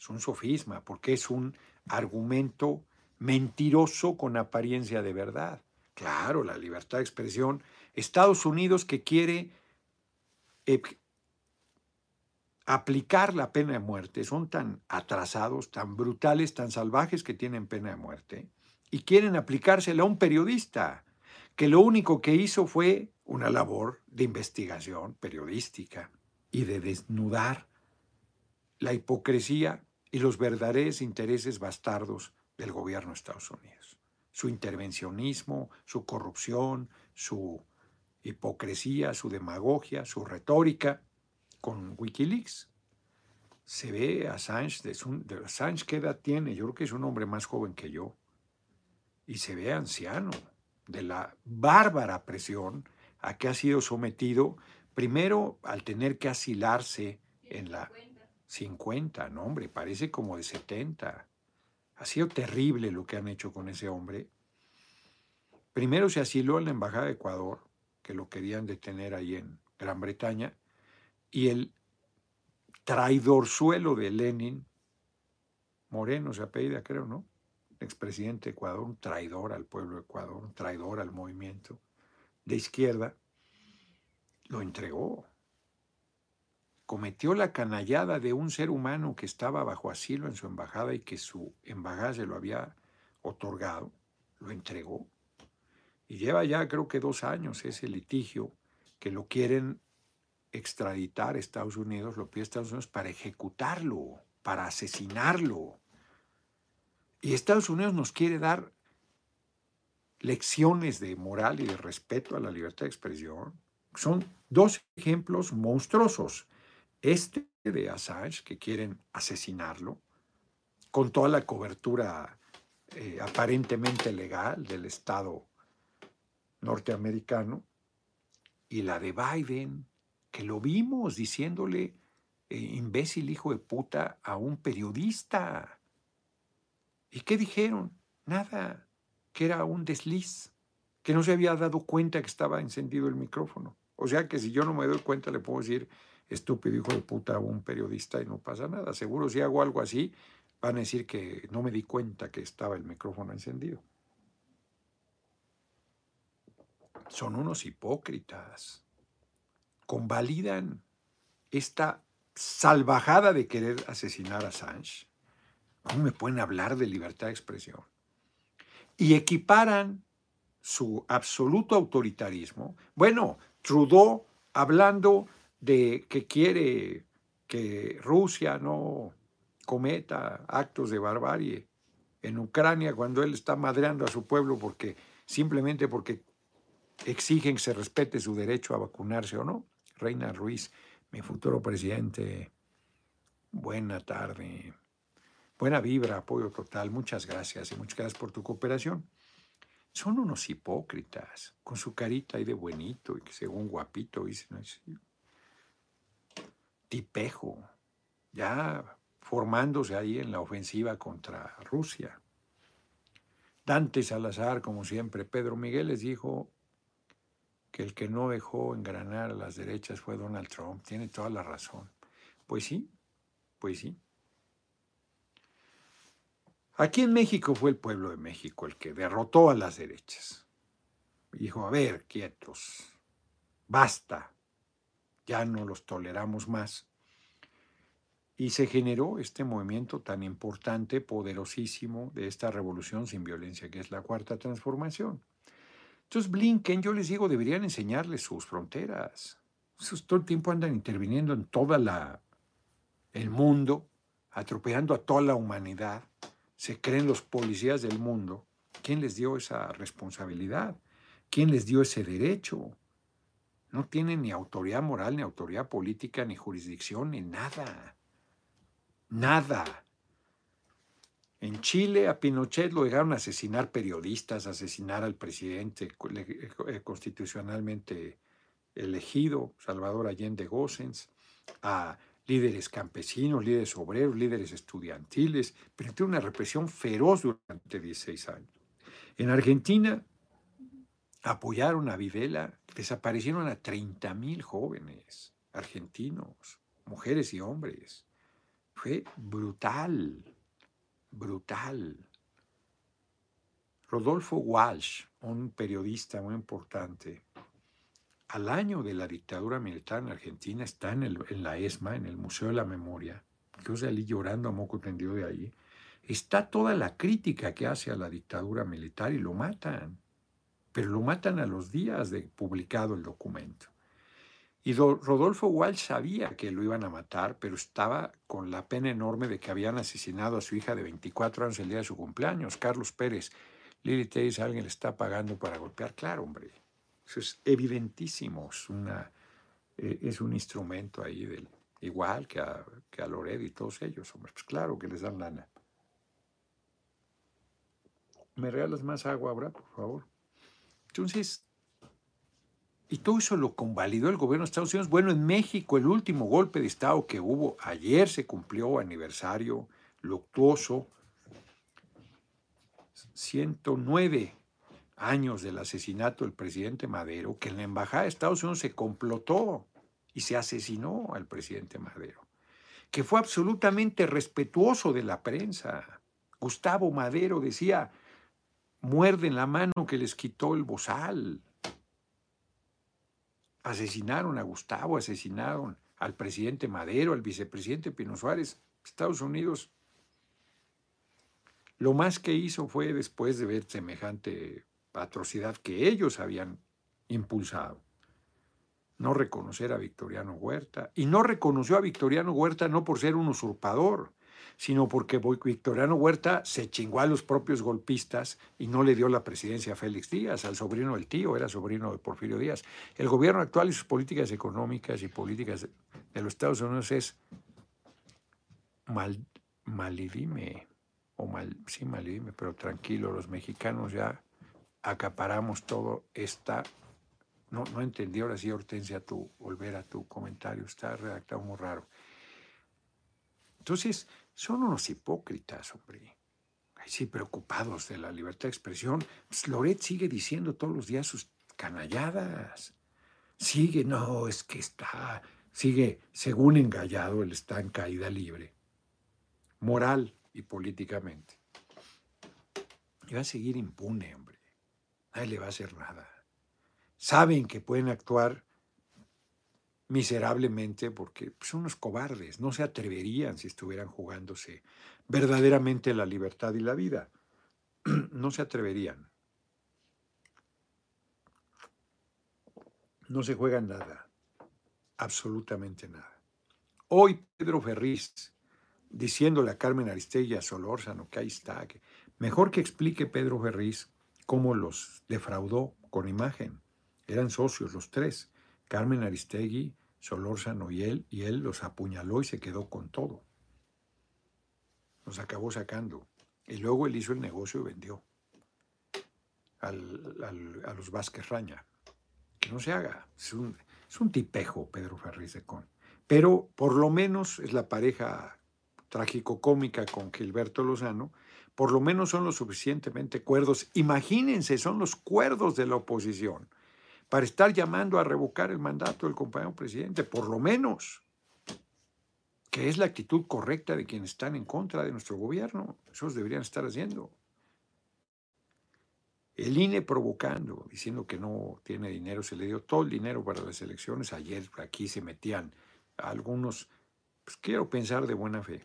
Es un sofisma porque es un argumento mentiroso con apariencia de verdad. Claro, la libertad de expresión. Estados Unidos que quiere aplicar la pena de muerte. Son tan atrasados, tan brutales, tan salvajes que tienen pena de muerte. Y quieren aplicársela a un periodista que lo único que hizo fue una labor de investigación periodística y de desnudar la hipocresía y los verdaderos intereses bastardos del gobierno de Estados Unidos. Su intervencionismo, su corrupción, su hipocresía, su demagogia, su retórica con Wikileaks. Se ve a Assange, Assange ¿qué edad tiene? Yo creo que es un hombre más joven que yo. Y se ve anciano de la bárbara presión a que ha sido sometido, primero al tener que asilarse en la... 50, no hombre, parece como de 70. Ha sido terrible lo que han hecho con ese hombre. Primero se asiló en la Embajada de Ecuador, que lo querían detener ahí en Gran Bretaña, y el traidorzuelo de Lenin, Moreno se apellida creo, ¿no? expresidente de Ecuador, un traidor al pueblo de Ecuador, un traidor al movimiento de izquierda, lo entregó. Cometió la canallada de un ser humano que estaba bajo asilo en su embajada y que su embajada se lo había otorgado, lo entregó. Y lleva ya creo que 2 años ese litigio que lo quieren extraditar a Estados Unidos, lo pide Estados Unidos para ejecutarlo, para asesinarlo. Y Estados Unidos nos quiere dar lecciones de moral y de respeto a la libertad de expresión. Son 2 ejemplos monstruosos. Este de Assange, que quieren asesinarlo, con toda la cobertura aparentemente legal del Estado norteamericano, y la de Biden, que lo vimos diciéndole imbécil, hijo de puta, a un periodista. ¿Y qué dijeron? Nada, que era un desliz, que no se había dado cuenta que estaba encendido el micrófono. O sea que si yo no me doy cuenta le puedo decir estúpido hijo de puta a un periodista y no pasa nada. Seguro si hago algo así van a decir que no me di cuenta que estaba el micrófono encendido. Son unos hipócritas. Convalidan esta salvajada de querer asesinar a Assange. ¿Cómo me pueden hablar de libertad de expresión? Y equiparan su absoluto autoritarismo. Bueno, Trudeau hablando de que quiere que Rusia no cometa actos de barbarie en Ucrania cuando él está madreando a su pueblo porque simplemente porque exigen que se respete su derecho a vacunarse o no. Reina Ruiz, mi futuro presidente, buena tarde, buena vibra, apoyo total, muchas gracias y muchas gracias por tu cooperación. Son unos hipócritas, con su carita ahí de buenito y que según guapito dicen así. Tipejo, ya formándose ahí en la ofensiva contra Rusia. Dante Salazar, como siempre, Pedro Miguel les dijo que el que no dejó engranar a las derechas fue Donald Trump. Tiene toda la razón. Pues sí, pues sí. Aquí en México fue el pueblo de México el que derrotó a las derechas. Dijo, a ver, quietos, basta. Ya no los toleramos más. Y se generó este movimiento tan importante, poderosísimo, de esta revolución sin violencia, que es la Cuarta Transformación. Entonces Blinken, yo les digo, deberían enseñarles sus fronteras. Esos todo el tiempo andan interviniendo en todo el mundo, atropellando a toda la humanidad. Se creen los policías del mundo. ¿Quién les dio esa responsabilidad? ¿Quién les dio ese derecho? No tienen ni autoridad moral, ni autoridad política, ni jurisdicción, ni nada. Nada. En Chile a Pinochet lo dejaron asesinar periodistas, asesinar al presidente constitucionalmente elegido, Salvador Allende Gossens, a líderes campesinos, líderes obreros, líderes estudiantiles, pero tiene una represión feroz durante 16 años. En Argentina apoyaron a Videla, desaparecieron a 30,000 jóvenes argentinos, mujeres y hombres. Fue brutal, brutal. Rodolfo Walsh, un periodista muy importante, al año de la dictadura militar en Argentina, está en la ESMA, en el Museo de la Memoria. Yo salí llorando a moco tendido de ahí. Está toda la crítica que hace a la dictadura militar y lo matan. Pero lo matan a los días de publicado el documento. Y Rodolfo Walsh sabía que lo iban a matar, pero estaba con la pena enorme de que habían asesinado a su hija de 24 años el día de su cumpleaños, Carlos Pérez. Lili te dice, alguien le está pagando para golpear. Claro, hombre, eso es evidentísimo. Es un instrumento ahí, igual que a Loret y todos ellos, hombre. Pues claro que les dan lana. ¿Me regalas más agua, Abra, por favor? Entonces, y todo eso lo convalidó el gobierno de Estados Unidos. Bueno, en México el último golpe de Estado que hubo ayer se cumplió, aniversario luctuoso, 109 años del asesinato del presidente Madero, que en la embajada de Estados Unidos se complotó y se asesinó al presidente Madero, que fue absolutamente respetuoso de la prensa, Gustavo Madero decía, muerden la mano que les quitó el bozal. Asesinaron a Gustavo, asesinaron al presidente Madero, al vicepresidente Pino Suárez. Estados Unidos lo más que hizo fue, después de ver semejante atrocidad que ellos habían impulsado, no reconocer a Victoriano Huerta. Y no reconoció a Victoriano Huerta no por ser un usurpador, sino porque Victoriano Huerta se chingó a los propios golpistas y no le dio la presidencia a Félix Díaz, al sobrino del tío, era sobrino de Porfirio Díaz. El gobierno actual y sus políticas económicas y políticas de los Estados Unidos es malidime, pero tranquilo, los mexicanos ya acaparamos todo esta... No entendí, ahora sí, Hortensia, volver a tu comentario, está redactado muy raro. Entonces, son unos hipócritas, hombre. Sí, preocupados de la libertad de expresión. Pues Loret sigue diciendo todos los días sus canalladas. Sigue, no, es que está... Sigue, según engallado, él está en caída libre. Moral y políticamente. Y va a seguir impune, hombre. Nadie le va a hacer nada. Saben que pueden actuar miserablemente porque son unos cobardes, no se atreverían si estuvieran jugándose verdaderamente la libertad y la vida. No se atreverían. No se juegan nada, absolutamente nada. Hoy Pedro Ferriz, diciéndole a Carmen Aristegui, a Solórzano, que ahí está, que mejor que explique Pedro Ferriz cómo los defraudó con imagen. Eran socios los tres, Carmen Aristegui, Solórzano y él los apuñaló y se quedó con todo. Los acabó sacando. Y luego él hizo el negocio y vendió a los Vázquez Raña. Que no se haga. Es un tipejo, Pedro Ferriz de Con. Pero por lo menos es la pareja trágico-cómica con Gilberto Lozano. Por lo menos son lo suficientemente cuerdos. Imagínense, son los cuerdos de la oposición para estar llamando a revocar el mandato del compañero presidente, por lo menos, que es la actitud correcta de quienes están en contra de nuestro gobierno. Esos deberían estar haciendo. El INE provocando, diciendo que no tiene dinero, se le dio todo el dinero para las elecciones. Ayer aquí se metían a algunos, pues quiero pensar de buena fe,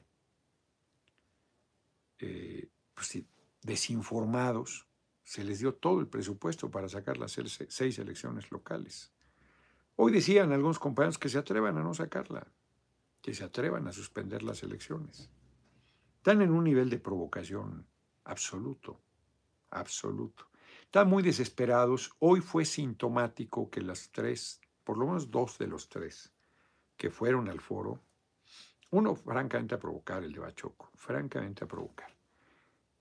desinformados. Se les dio todo el presupuesto para sacar las 6 elecciones locales. Hoy decían algunos compañeros que se atrevan a no sacarla, que se atrevan a suspender las elecciones. Están en un nivel de provocación absoluto, absoluto. Están muy desesperados. Hoy fue sintomático que las tres, por lo menos 2 de los 3, que fueron al foro, uno francamente a provocar, el de Bachoco, francamente a provocar.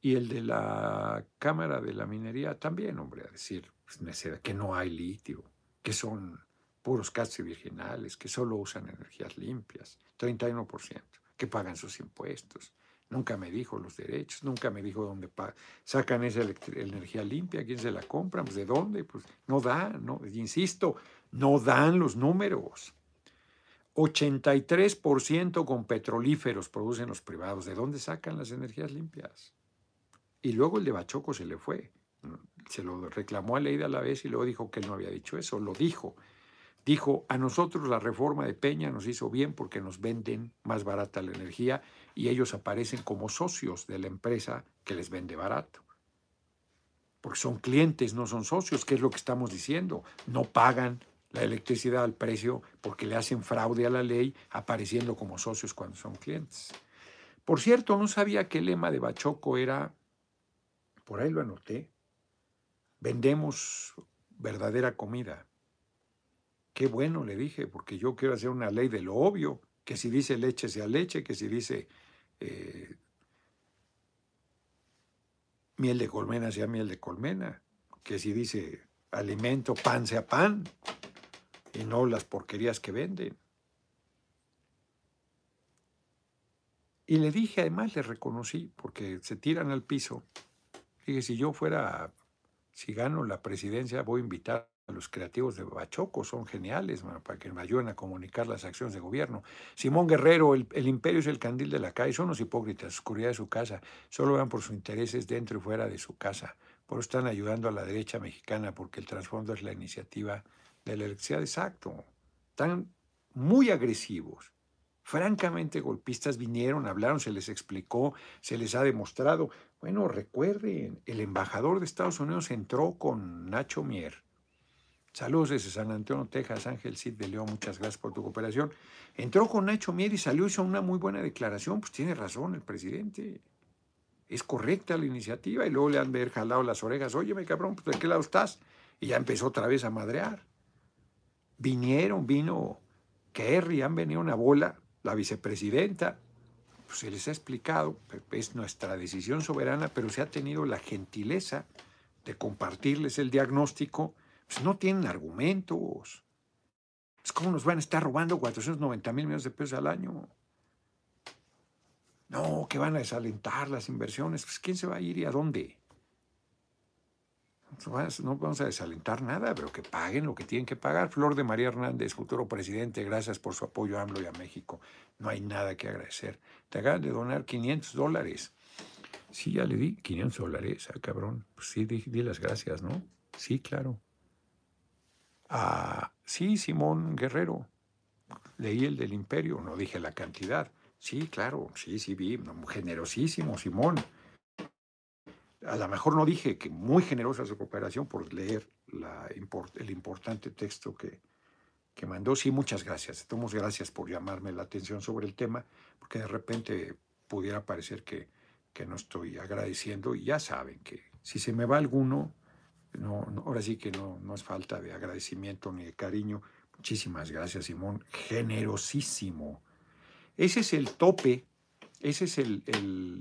Y el de la Cámara de la Minería también, hombre, a decir pues, que no hay litio, que son puros castes virginales, que solo usan energías limpias, 31%, que pagan sus impuestos. Nunca me dijo los derechos, nunca me dijo dónde sacan esa energía limpia, quién se la compra, pues de dónde, pues no dan, no, insisto, no dan los números. 83% con petrolíferos producen los privados. ¿De dónde sacan las energías limpias? Y luego el de Bachoco se le fue. Se lo reclamó a Leida a la vez y luego dijo que él no había dicho eso. Lo dijo. Dijo, a nosotros la reforma de Peña nos hizo bien porque nos venden más barata la energía y ellos aparecen como socios de la empresa que les vende barato. Porque son clientes, no son socios, que es lo que estamos diciendo. No pagan la electricidad al precio porque le hacen fraude a la ley apareciendo como socios cuando son clientes. Por cierto, no sabía que el lema de Bachoco era... Por ahí lo anoté. Vendemos verdadera comida. Qué bueno, le dije, porque yo quiero hacer una ley de lo obvio, que si dice leche sea leche, que si dice miel de colmena sea miel de colmena, que si dice alimento, pan sea pan, y no las porquerías que venden. Y le dije, además le reconocí, porque se tiran al piso. Dije, si yo fuera, si gano la presidencia, voy a invitar Los creativos de Bachoco son geniales, bueno, para que me ayuden a comunicar las acciones de gobierno. Simón Guerrero, el imperio es el candil de la calle, son los hipócritas, oscuridad de su casa, solo vean por sus intereses dentro y fuera de su casa. Por eso están ayudando a la derecha mexicana, porque el trasfondo es la iniciativa de la electricidad. Exacto. Están muy agresivos, francamente golpistas, vinieron, hablaron, se les explicó, se les ha demostrado. Bueno, recuerden, el embajador de Estados Unidos entró con Nacho Mier. Saludos desde San Antonio, Texas. Ángel Cid de León, muchas gracias por tu cooperación. Entró con Nacho Mier y salió, hizo una muy buena declaración. Pues tiene razón el presidente. Es correcta la iniciativa. Y luego le han de haber jalado las orejas. Óyeme, cabrón, pues ¿de qué lado estás? Y ya empezó otra vez a madrear. Vino Kerry, han venido una bola, la vicepresidenta. Pues se les ha explicado, es nuestra decisión soberana, pero se ha tenido la gentileza de compartirles el diagnóstico. Pues no tienen argumentos. Es como nos van a estar robando 490,000 millones de pesos al año. No, que van a desalentar las inversiones. Pues ¿quién se va a ir y a dónde? No vamos a desalentar nada, pero que paguen lo que tienen que pagar. Flor de María Hernández, futuro presidente, gracias por su apoyo a AMLO y a México. No hay nada que agradecer. Te acaban de donar $500. Sí, ya le di $500, ah, cabrón. Pues sí, di las gracias, ¿no? Sí, claro. Ah, sí, Simón Guerrero, leí el del imperio, no dije la cantidad. Sí, claro, sí, vi, generosísimo, Simón. A lo mejor no dije que muy generosa su cooperación por leer el importante texto que mandó. Sí, muchas gracias. Entonces, gracias por llamarme la atención sobre el tema, porque de repente pudiera parecer que no estoy agradeciendo, y ya saben que si se me va alguno, No, ahora sí que no es falta de agradecimiento ni de cariño. Muchísimas gracias, Simón. Generosísimo. Ese es el tope. Ese es el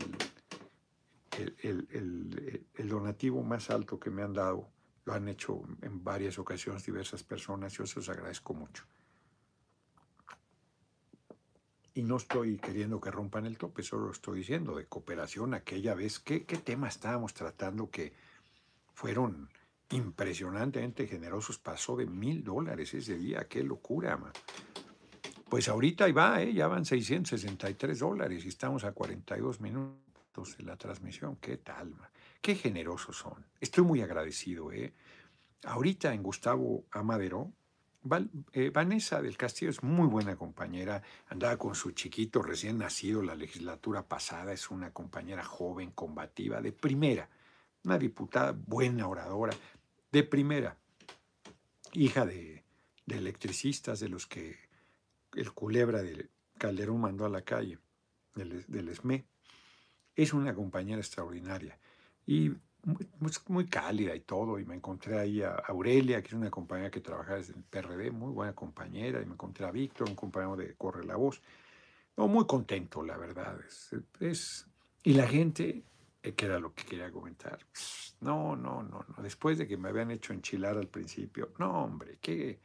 donativo más alto que me han dado. Lo han hecho en varias ocasiones diversas personas. Yo se los agradezco mucho. Y no estoy queriendo que rompan el tope. Solo estoy diciendo de cooperación aquella vez. ¿Qué tema estábamos tratando que fueron impresionantemente generosos? Pasó de $1,000 ese día. ¡Qué locura, man! Pues ahorita ahí va, ya van $663 y estamos a 42 minutos de la transmisión. ¡Qué tal, man! ¡Qué generosos son! Estoy muy agradecido, Ahorita en Gustavo Amadero, Vanessa del Castillo es muy buena compañera. Andaba con su chiquito recién nacido la legislatura pasada. Es una compañera joven, combativa, de primera. Una diputada, buena oradora, de primera, hija de electricistas, de los que el culebra de Calderón mandó a la calle, del ESME. Es una compañera extraordinaria y muy cálida y todo. Y me encontré ahí a Aurelia, que es una compañera que trabaja desde el PRD, muy buena compañera. Y me encontré a Víctor, un compañero de Corre la Voz. No, muy contento, la verdad. Y la gente, que era lo que quería comentar. No. Después de que me habían hecho enchilar al principio. No, hombre, qué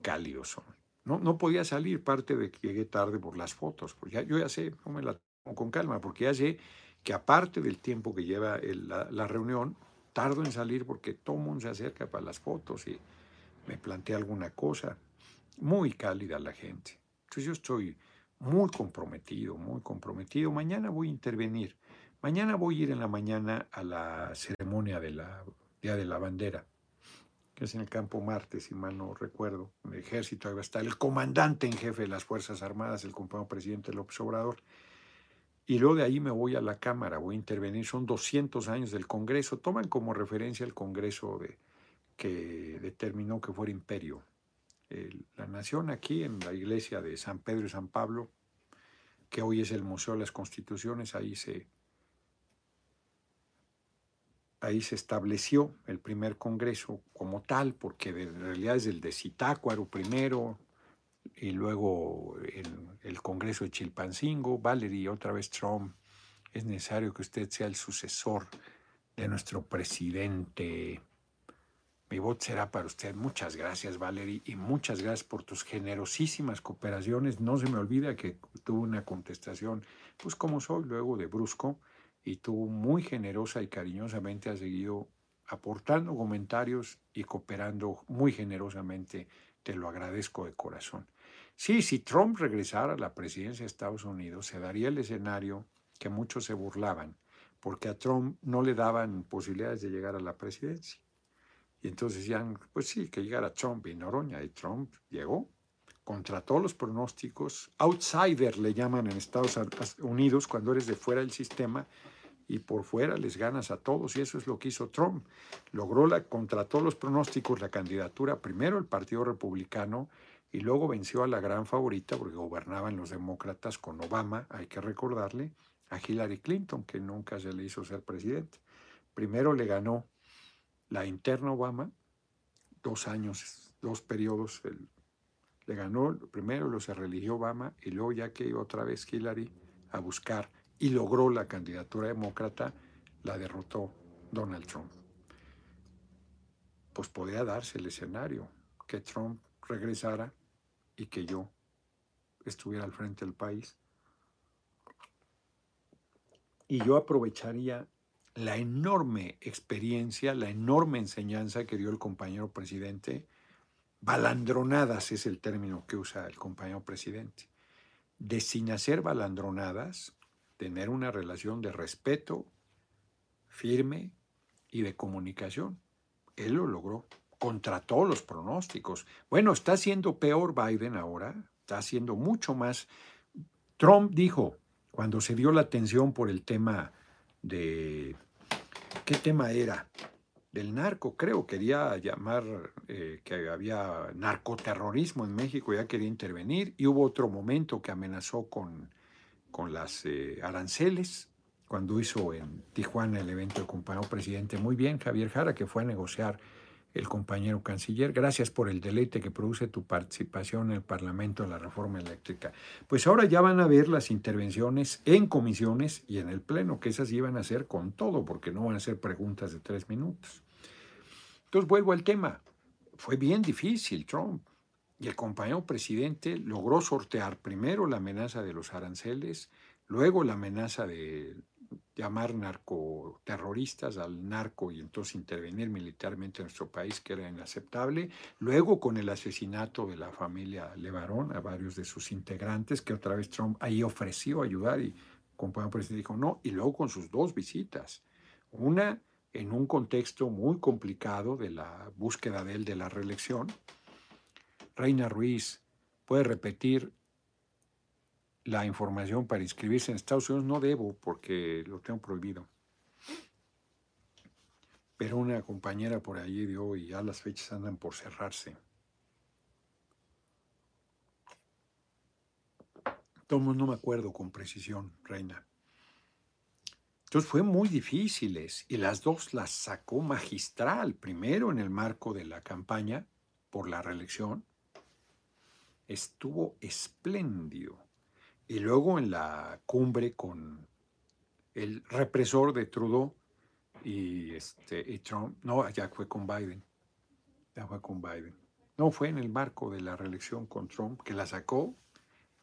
cálidos son. No podía salir, parte de que llegué tarde por las fotos. Pues yo ya sé, no me la tomo con calma, porque ya sé que aparte del tiempo que lleva la reunión, tardo en salir porque todo el mundo se acerca para las fotos y me plantea alguna cosa. Muy cálida la gente. Entonces yo estoy muy comprometido, muy comprometido. Mañana voy a intervenir. Mañana voy a ir en la mañana a la ceremonia del Día de la Bandera, que es en el Campo Marte, si mal no recuerdo. En el ejército ahí va a estar el comandante en jefe de las Fuerzas Armadas, el compañero presidente López Obrador. Y luego de ahí me voy a la Cámara, voy a intervenir. Son 200 años del Congreso. Toman como referencia el Congreso que determinó que fuera imperio. La nación aquí en la iglesia de San Pedro y San Pablo, que hoy es el Museo de las Constituciones, ahí se estableció el primer congreso como tal, porque en realidad es el de Zitácuaro primero, y luego el congreso de Chilpancingo. Valeria, otra vez Trump, es necesario que usted sea el sucesor de nuestro presidente. Mi voto será para usted. Muchas gracias, Valeria, y muchas gracias por tus generosísimas cooperaciones. No se me olvida que tuve una contestación, pues como soy, luego de brusco, y tú muy generosa y cariñosamente has seguido aportando comentarios y cooperando muy generosamente. Te lo agradezco de corazón. Sí, si Trump regresara a la presidencia de Estados Unidos, se daría el escenario que muchos se burlaban, porque a Trump no le daban posibilidades de llegar a la presidencia. Y entonces decían, pues sí, que llegara Trump y Noroña. Y Trump llegó contra todos los pronósticos. Outsider le llaman en Estados Unidos cuando eres de fuera del sistema y por fuera les ganas a todos. Y eso es lo que hizo Trump. Logró contra todos los pronósticos la candidatura, primero el Partido Republicano, y luego venció a la gran favorita, porque gobernaban los demócratas con Obama, hay que recordarle, a Hillary Clinton, que nunca se le hizo ser presidente. Primero le ganó la interna Obama, 2 años, 2 periodos. Le ganó, primero lo se religió Obama y luego ya que iba otra vez Hillary a buscar y logró la candidatura demócrata, la derrotó Donald Trump. Pues podía darse el escenario que Trump regresara y que yo estuviera al frente del país. Y yo aprovecharía la enorme experiencia, la enorme enseñanza que dio el compañero presidente. Balandronadas es el término que usa el compañero presidente. De sin hacer balandronadas, tener una relación de respeto, firme y de comunicación. Él lo logró, contra todos los pronósticos. Bueno, está siendo peor Biden ahora, está siendo mucho más. Trump dijo, cuando se dio la atención por el tema de... ¿Qué tema era? Del narco, creo. Quería llamar que había narcoterrorismo en México, ya quería intervenir. Y hubo otro momento que amenazó con las aranceles, cuando hizo en Tijuana el evento del compañero presidente. Muy bien, Javier Jara, que fue a negociar el compañero canciller. Gracias por el deleite que produce tu participación en el Parlamento en la reforma eléctrica. Pues ahora ya van a ver las intervenciones en comisiones y en el Pleno, que esas iban a ser con todo, porque no van a ser preguntas de 3 minutos. Entonces vuelvo al tema. Fue bien difícil Trump. Y el compañero presidente logró sortear primero la amenaza de los aranceles, luego la amenaza de llamar narcoterroristas al narco y entonces intervenir militarmente en nuestro país, que era inaceptable. Luego con el asesinato de la familia LeBarón, a varios de sus integrantes, que otra vez Trump ahí ofreció ayudar y el compañero presidente dijo no. Y luego con sus 2 visitas. Una en un contexto muy complicado de la búsqueda de él de la reelección. Reina Ruiz, ¿puede repetir la información para inscribirse en Estados Unidos? No debo porque lo tengo prohibido. Pero una compañera por allí dio y ya las fechas andan por cerrarse. Tomo, no me acuerdo con precisión, Reina. Entonces fue muy difíciles y las dos las sacó magistral. Primero en el marco de la campaña por la reelección. Estuvo espléndido. Y luego en la cumbre con el represor de Trudeau y Trump. No, ya fue con Biden. Ya fue con Biden. No, fue en el marco de la reelección con Trump que la sacó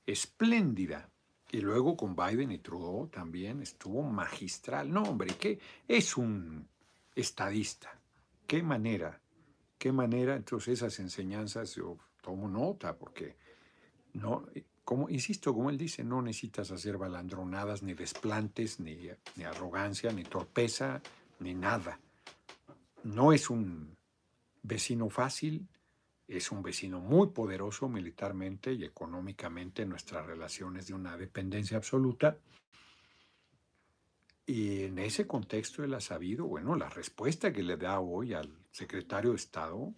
espléndida. Y luego con Biden y Trudeau también estuvo magistral. No, hombre, que es un estadista. Qué manera. Qué manera. Entonces esas enseñanzas... Tomo nota, porque, no, como insisto, como él dice, no necesitas hacer balandronadas, ni desplantes, ni arrogancia, ni torpeza, ni nada. No es un vecino fácil, es un vecino muy poderoso militarmente y económicamente. Nuestra relación es de una dependencia absoluta. Y en ese contexto él ha sabido, bueno, la respuesta que le da hoy al secretario de Estado,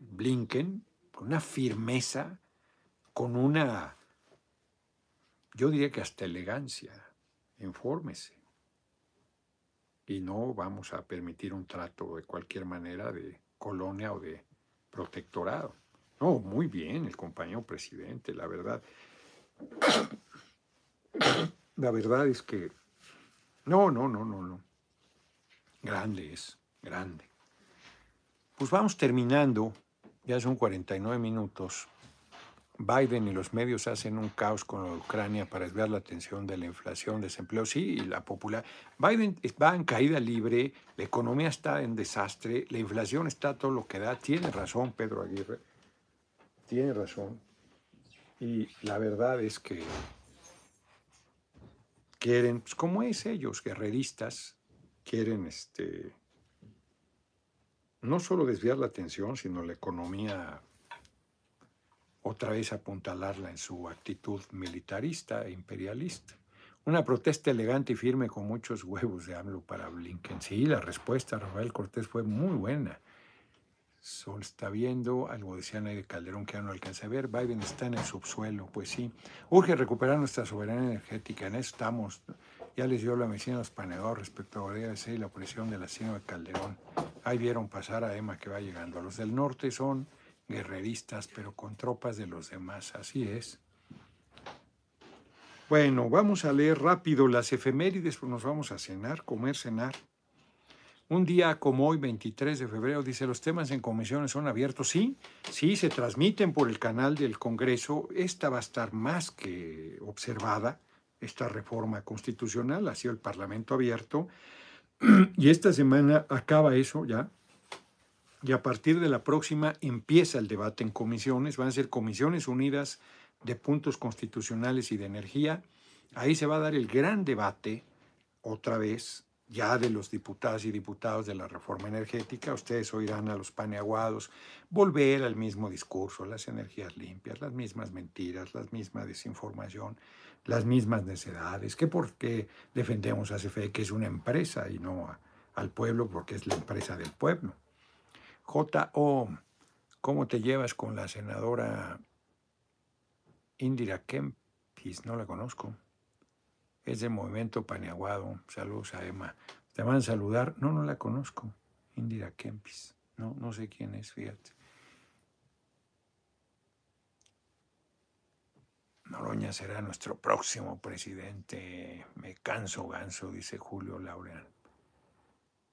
Blinken, con una firmeza, con una, yo diría que hasta elegancia. Infórmese. Y no vamos a permitir un trato de cualquier manera de colonia o de protectorado. No, muy bien el compañero presidente, la verdad. La verdad es que no. Grande es, grande. Pues vamos terminando. Ya son 49 minutos. Biden y los medios hacen un caos con Ucrania para desviar la atención de la inflación, desempleo, sí, y la popular. Biden va en caída libre, la economía está en desastre, la inflación está todo lo que da. Tiene razón Pedro Aguirre, tiene razón. Y la verdad es que quieren, pues como es ellos, guerreristas, quieren no solo desviar la atención, sino la economía otra vez apuntalarla en su actitud militarista e imperialista. Una protesta elegante y firme con muchos huevos de AMLO para Blinken. Sí, la respuesta a Rafael Cortés fue muy buena. Sol está viendo, algo decían ahí de Calderón que ya no alcancé a ver. Biden está en el subsuelo, pues sí. Urge recuperar nuestra soberanía energética, en eso estamos. Ya les dio la medicina a los paneadores respecto a Valeria y la opresión del asesino de Calderón. Ahí vieron pasar a Emma que va llegando. A los del norte son guerreristas, pero con tropas de los demás, así es. Bueno, vamos a leer rápido las efemérides, pues nos vamos a cenar, comer, cenar. Un día como hoy, 23 de febrero, dice, los temas en comisiones son abiertos. Sí, sí, se transmiten por el canal del Congreso. Esta va a estar más que observada, esta reforma constitucional, ha sido el Parlamento abierto. Y esta semana acaba eso ya. Y a partir de la próxima empieza el debate en comisiones. Van a ser comisiones unidas de puntos constitucionales y de energía. Ahí se va a dar el gran debate, otra vez, ya de los diputados y diputados de la reforma energética. Ustedes oirán a los paneaguados volver al mismo discurso, las energías limpias, las mismas mentiras, la misma desinformación, las mismas necedades. ¿Qué por qué defendemos a CFE, que es una empresa, y no al pueblo, porque es la empresa del pueblo? J.O., ¿cómo te llevas con la senadora Indira Kempis? No la conozco. Es del movimiento paneaguado. Saludos a Emma. ¿Te van a saludar? No, no la conozco. Indira Kempis. No, no sé quién es, fíjate. Noroña será nuestro próximo presidente. Me canso ganso, dice Julio Laureano.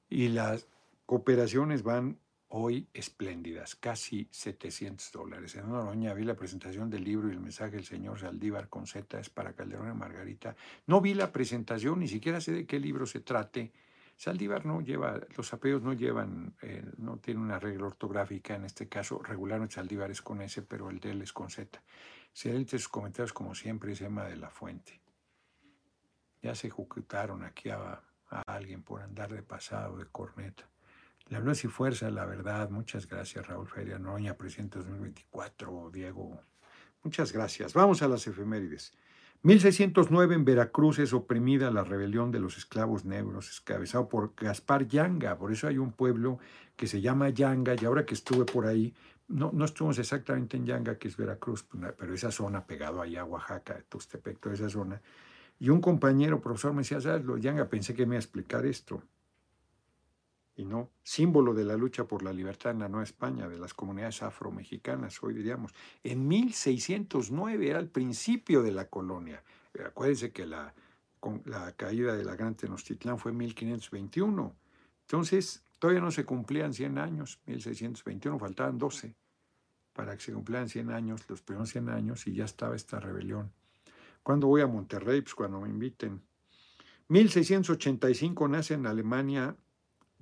Y las cooperaciones van hoy espléndidas, casi $700. En Noroña vi la presentación del libro y el mensaje del señor Saldívar con Z es para Calderón y Margarita. No vi la presentación, ni siquiera sé de qué libro se trate. Saldívar no lleva, los apellidos no llevan, no tiene una regla ortográfica, en este caso regular Saldívar es con S, pero el de él es con Z. Excelente sus comentarios, como siempre, es Emma de la Fuente. Ya se ejecutaron aquí a alguien por andar de pasado, de corneta. La Blas y Fuerza, la verdad. Muchas gracias, Raúl Feria Noña, presidente 2024, Diego. Muchas gracias. Vamos a las efemérides. 1609 en Veracruz es oprimida la rebelión de los esclavos negros, encabezado por Gaspar Yanga. Por eso hay un pueblo que se llama Yanga, y ahora que estuve por ahí, no estuvimos exactamente en Yanga, que es Veracruz, pero esa zona pegado allá a Oaxaca, Tuxtepec, toda esa zona. Y un compañero, profesor, me decía, ¿sabes lo de Yanga? Pensé que me iba a explicar esto. Y no, símbolo de la lucha por la libertad en la Nueva España, de las comunidades afromexicanas, hoy diríamos. En 1609 era el principio de la colonia. Acuérdense que la caída de la Gran Tenochtitlán fue en 1521. Entonces, todavía no se cumplían 100 años, 1621, faltaban 12 para que se cumplieran 100 años, los primeros 100 años, y ya estaba esta rebelión. ¿Cuándo voy a Monterrey? Pues cuando me inviten. 1685 nace en Alemania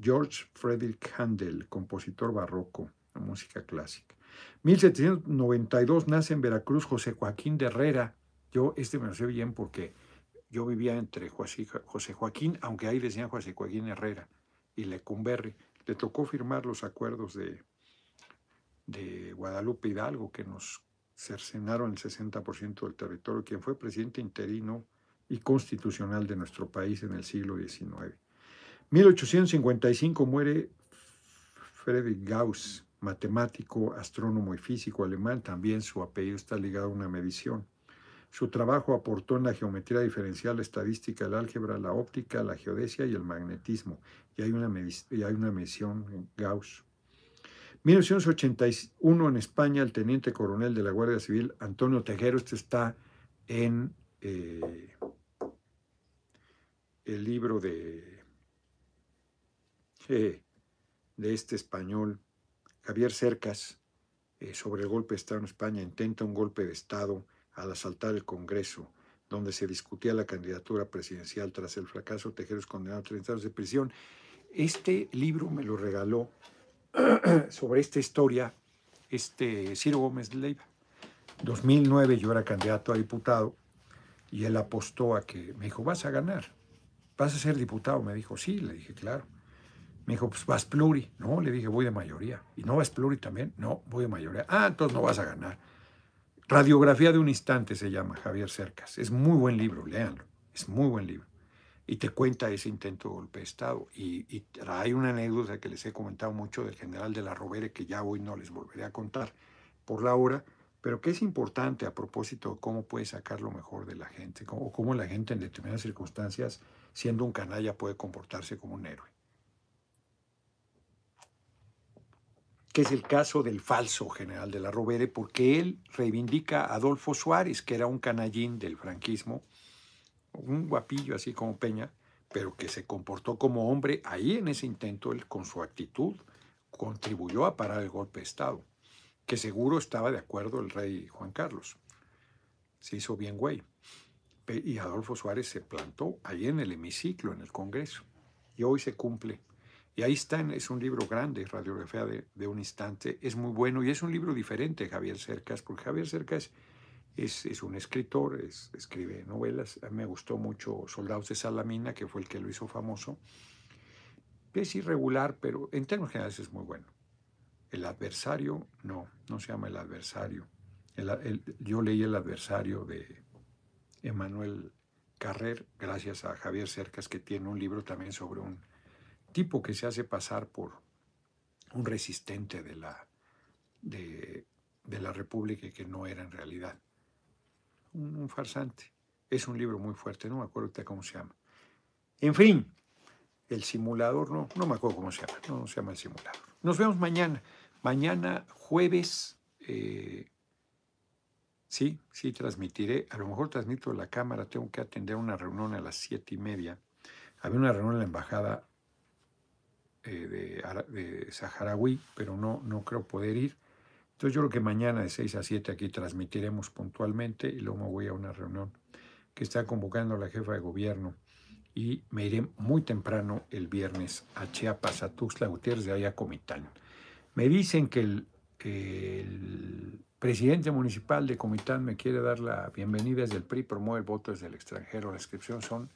George Friedrich Handel, compositor barroco, la música clásica. 1792 nace en Veracruz José Joaquín de Herrera. Yo me lo sé bien porque yo vivía entre José Joaquín, aunque ahí decían José Joaquín Herrera, y Lecumberri. Le tocó firmar los acuerdos de Guadalupe Hidalgo, que nos cercenaron el 60% del territorio, quien fue presidente interino y constitucional de nuestro país en el siglo XIX. 1855 muere Friedrich Gauss, matemático, astrónomo y físico alemán. También su apellido está ligado a una medición. Su trabajo aportó en la geometría diferencial, la estadística, el álgebra, la óptica, la geodesia y el magnetismo. Y hay una medición en Gauss. 1981 en España, el teniente coronel de la Guardia Civil, Antonio Tejero. Este está en el libro de este español, Javier Cercas, sobre el golpe de Estado en España intenta un golpe de Estado al asaltar el Congreso, donde se discutía la candidatura presidencial tras el fracaso. Tejero es condenado a 30 años de prisión. Este libro me lo regaló sobre esta historia Ciro Gómez Leiva. 2009 yo era candidato a diputado y él apostó a que, me dijo, vas a ganar, vas a ser diputado. Me dijo, sí, le dije, claro. Me dijo, pues vas pluri. No, le dije, voy de mayoría. ¿Y no vas pluri también? No, voy de mayoría. Ah, entonces no vas a ganar. Radiografía de un instante se llama, Javier Cercas. Es muy buen libro, léanlo. Es muy buen libro. Y te cuenta ese intento de golpe de Estado. Y hay una anécdota que les he comentado mucho del general de la Rovere, que ya hoy no les volveré a contar por la hora, pero que es importante a propósito de cómo puede sacar lo mejor de la gente, o cómo la gente en determinadas circunstancias, siendo un canalla, puede comportarse como un héroe. Que es el caso del falso general de la Rovere, porque él reivindica a Adolfo Suárez, que era un canallín del franquismo, un guapillo así como Peña, pero que se comportó como hombre ahí en ese intento. Él, con su actitud, contribuyó a parar el golpe de Estado, que seguro estaba de acuerdo el rey Juan Carlos. Se hizo bien güey. Y Adolfo Suárez se plantó ahí en el hemiciclo, en el Congreso, y hoy se cumple. Y ahí está, es un libro grande, Radiografía de un instante. Es muy bueno y es un libro diferente, Javier Cercas, porque Javier Cercas es un escritor, escribe novelas. A mí me gustó mucho Soldados de Salamina, que fue el que lo hizo famoso. Es irregular, pero en términos generales es muy bueno. El adversario, no se llama El adversario. Yo leí El adversario de Emmanuel Carrer, gracias a Javier Cercas, que tiene un libro también sobre un tipo que se hace pasar por un resistente de la República y que no era en realidad un farsante. Es un libro muy fuerte, no me acuerdo cómo se llama. En fin, El simulador, no me acuerdo cómo se llama, no se llama El simulador. Nos vemos mañana. Mañana jueves, sí transmitiré. A lo mejor transmito de la cámara, tengo que atender una reunión a las 7:30. Había una reunión en la embajada de saharaui, pero no creo poder ir. Entonces yo creo que mañana de 6 a 7 aquí transmitiremos puntualmente y luego me voy a una reunión que está convocando la jefa de gobierno y me iré muy temprano el viernes a Chiapas, a Tuxtla Gutiérrez, de ahí a Comitán. Me dicen que el presidente municipal de Comitán me quiere dar la bienvenida desde el PRI, promueve el voto desde el extranjero. La inscripción son...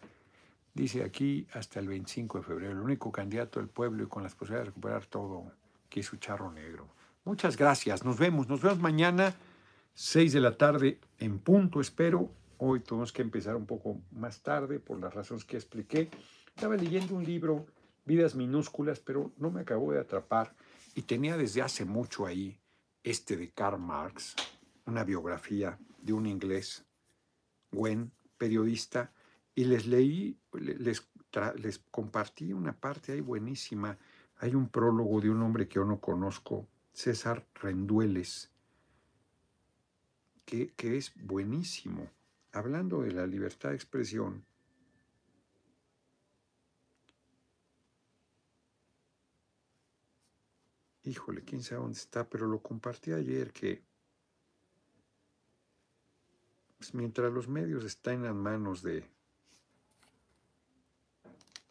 Dice aquí hasta el 25 de febrero, el único candidato del pueblo y con las posibilidades de recuperar todo, que es su charro negro. Muchas gracias, nos vemos mañana, 6 de la tarde en punto, espero. Hoy tenemos que empezar un poco más tarde por las razones que expliqué. Estaba leyendo un libro, Vidas minúsculas, pero no me acabó de atrapar y tenía desde hace mucho ahí de Karl Marx, una biografía de un inglés, buen periodista. Y les leí, les compartí una parte ahí buenísima. Hay un prólogo de un hombre que yo no conozco, César Rendueles, que es buenísimo, hablando de la libertad de expresión. Híjole, quién sabe dónde está, pero lo compartí ayer que... Pues mientras los medios están en las manos de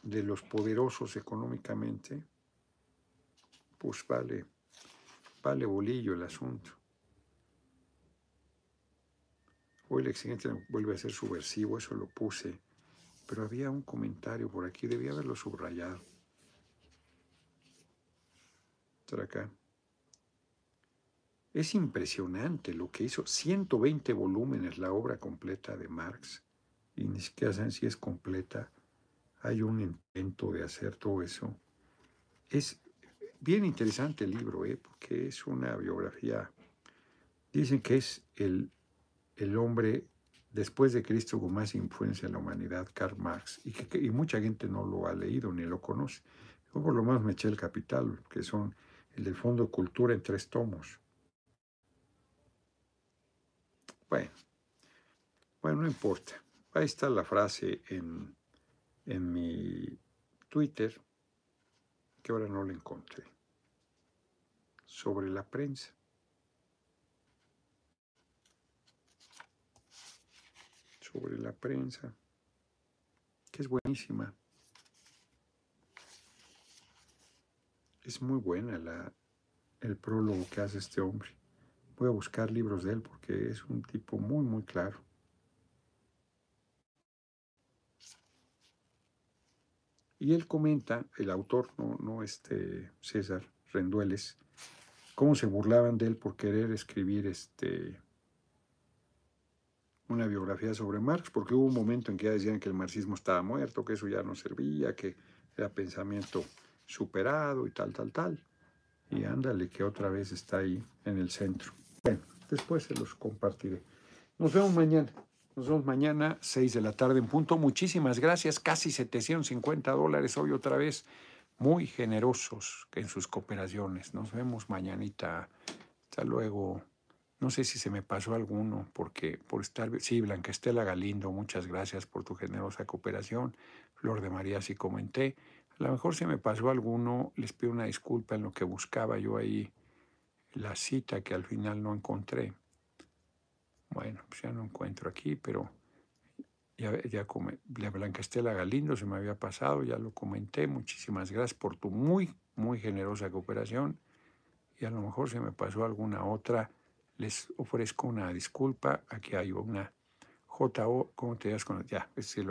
los poderosos económicamente, pues vale bolillo el asunto. Hoy el exigente vuelve a ser subversivo, eso lo puse, pero había un comentario por aquí, debía haberlo subrayado. Por acá. Es impresionante lo que hizo, 120 volúmenes la obra completa de Marx, y ni siquiera saben si es completa. Hay un intento de hacer todo eso. Es bien interesante el libro, porque es una biografía. Dicen que es el hombre después de Cristo con más influencia en la humanidad, Karl Marx, y mucha gente no lo ha leído ni lo conoce. Yo por lo menos me eché El Capital, que son el del Fondo de Cultura en 3 tomos. Bueno, no importa. Ahí está la frase en mi Twitter, que ahora no la encontré, sobre la prensa. sobre la prensa, que es buenísima. Es muy buena el prólogo que hace este hombre. Voy a buscar libros de él porque es un tipo muy, muy claro. Y él comenta, el autor, César Rendueles, cómo se burlaban de él por querer escribir una biografía sobre Marx, porque hubo un momento en que ya decían que el marxismo estaba muerto, que eso ya no servía, que era pensamiento superado y tal. Y ándale, que otra vez está ahí en el centro. Bueno, después se los compartiré. Nos vemos mañana. Nos vemos mañana, 6 de la tarde en punto. Muchísimas gracias. Casi $750 hoy otra vez. Muy generosos en sus cooperaciones. Nos vemos mañanita. Hasta luego. No sé si se me pasó alguno porque por estar... Sí, Blanca Estela Galindo, muchas gracias por tu generosa cooperación. Flor de María, sí comenté. A lo mejor se me pasó alguno. Les pido una disculpa en lo que buscaba yo ahí la cita que al final no encontré. Bueno, pues ya no encuentro aquí, pero ya la Blanca Estela Galindo se me había pasado, ya lo comenté. Muchísimas gracias por tu muy, muy generosa cooperación. Y a lo mejor se me pasó alguna otra. Les ofrezco una disculpa. Aquí hay una. ¿Cómo te das con? Ya, es decirlo.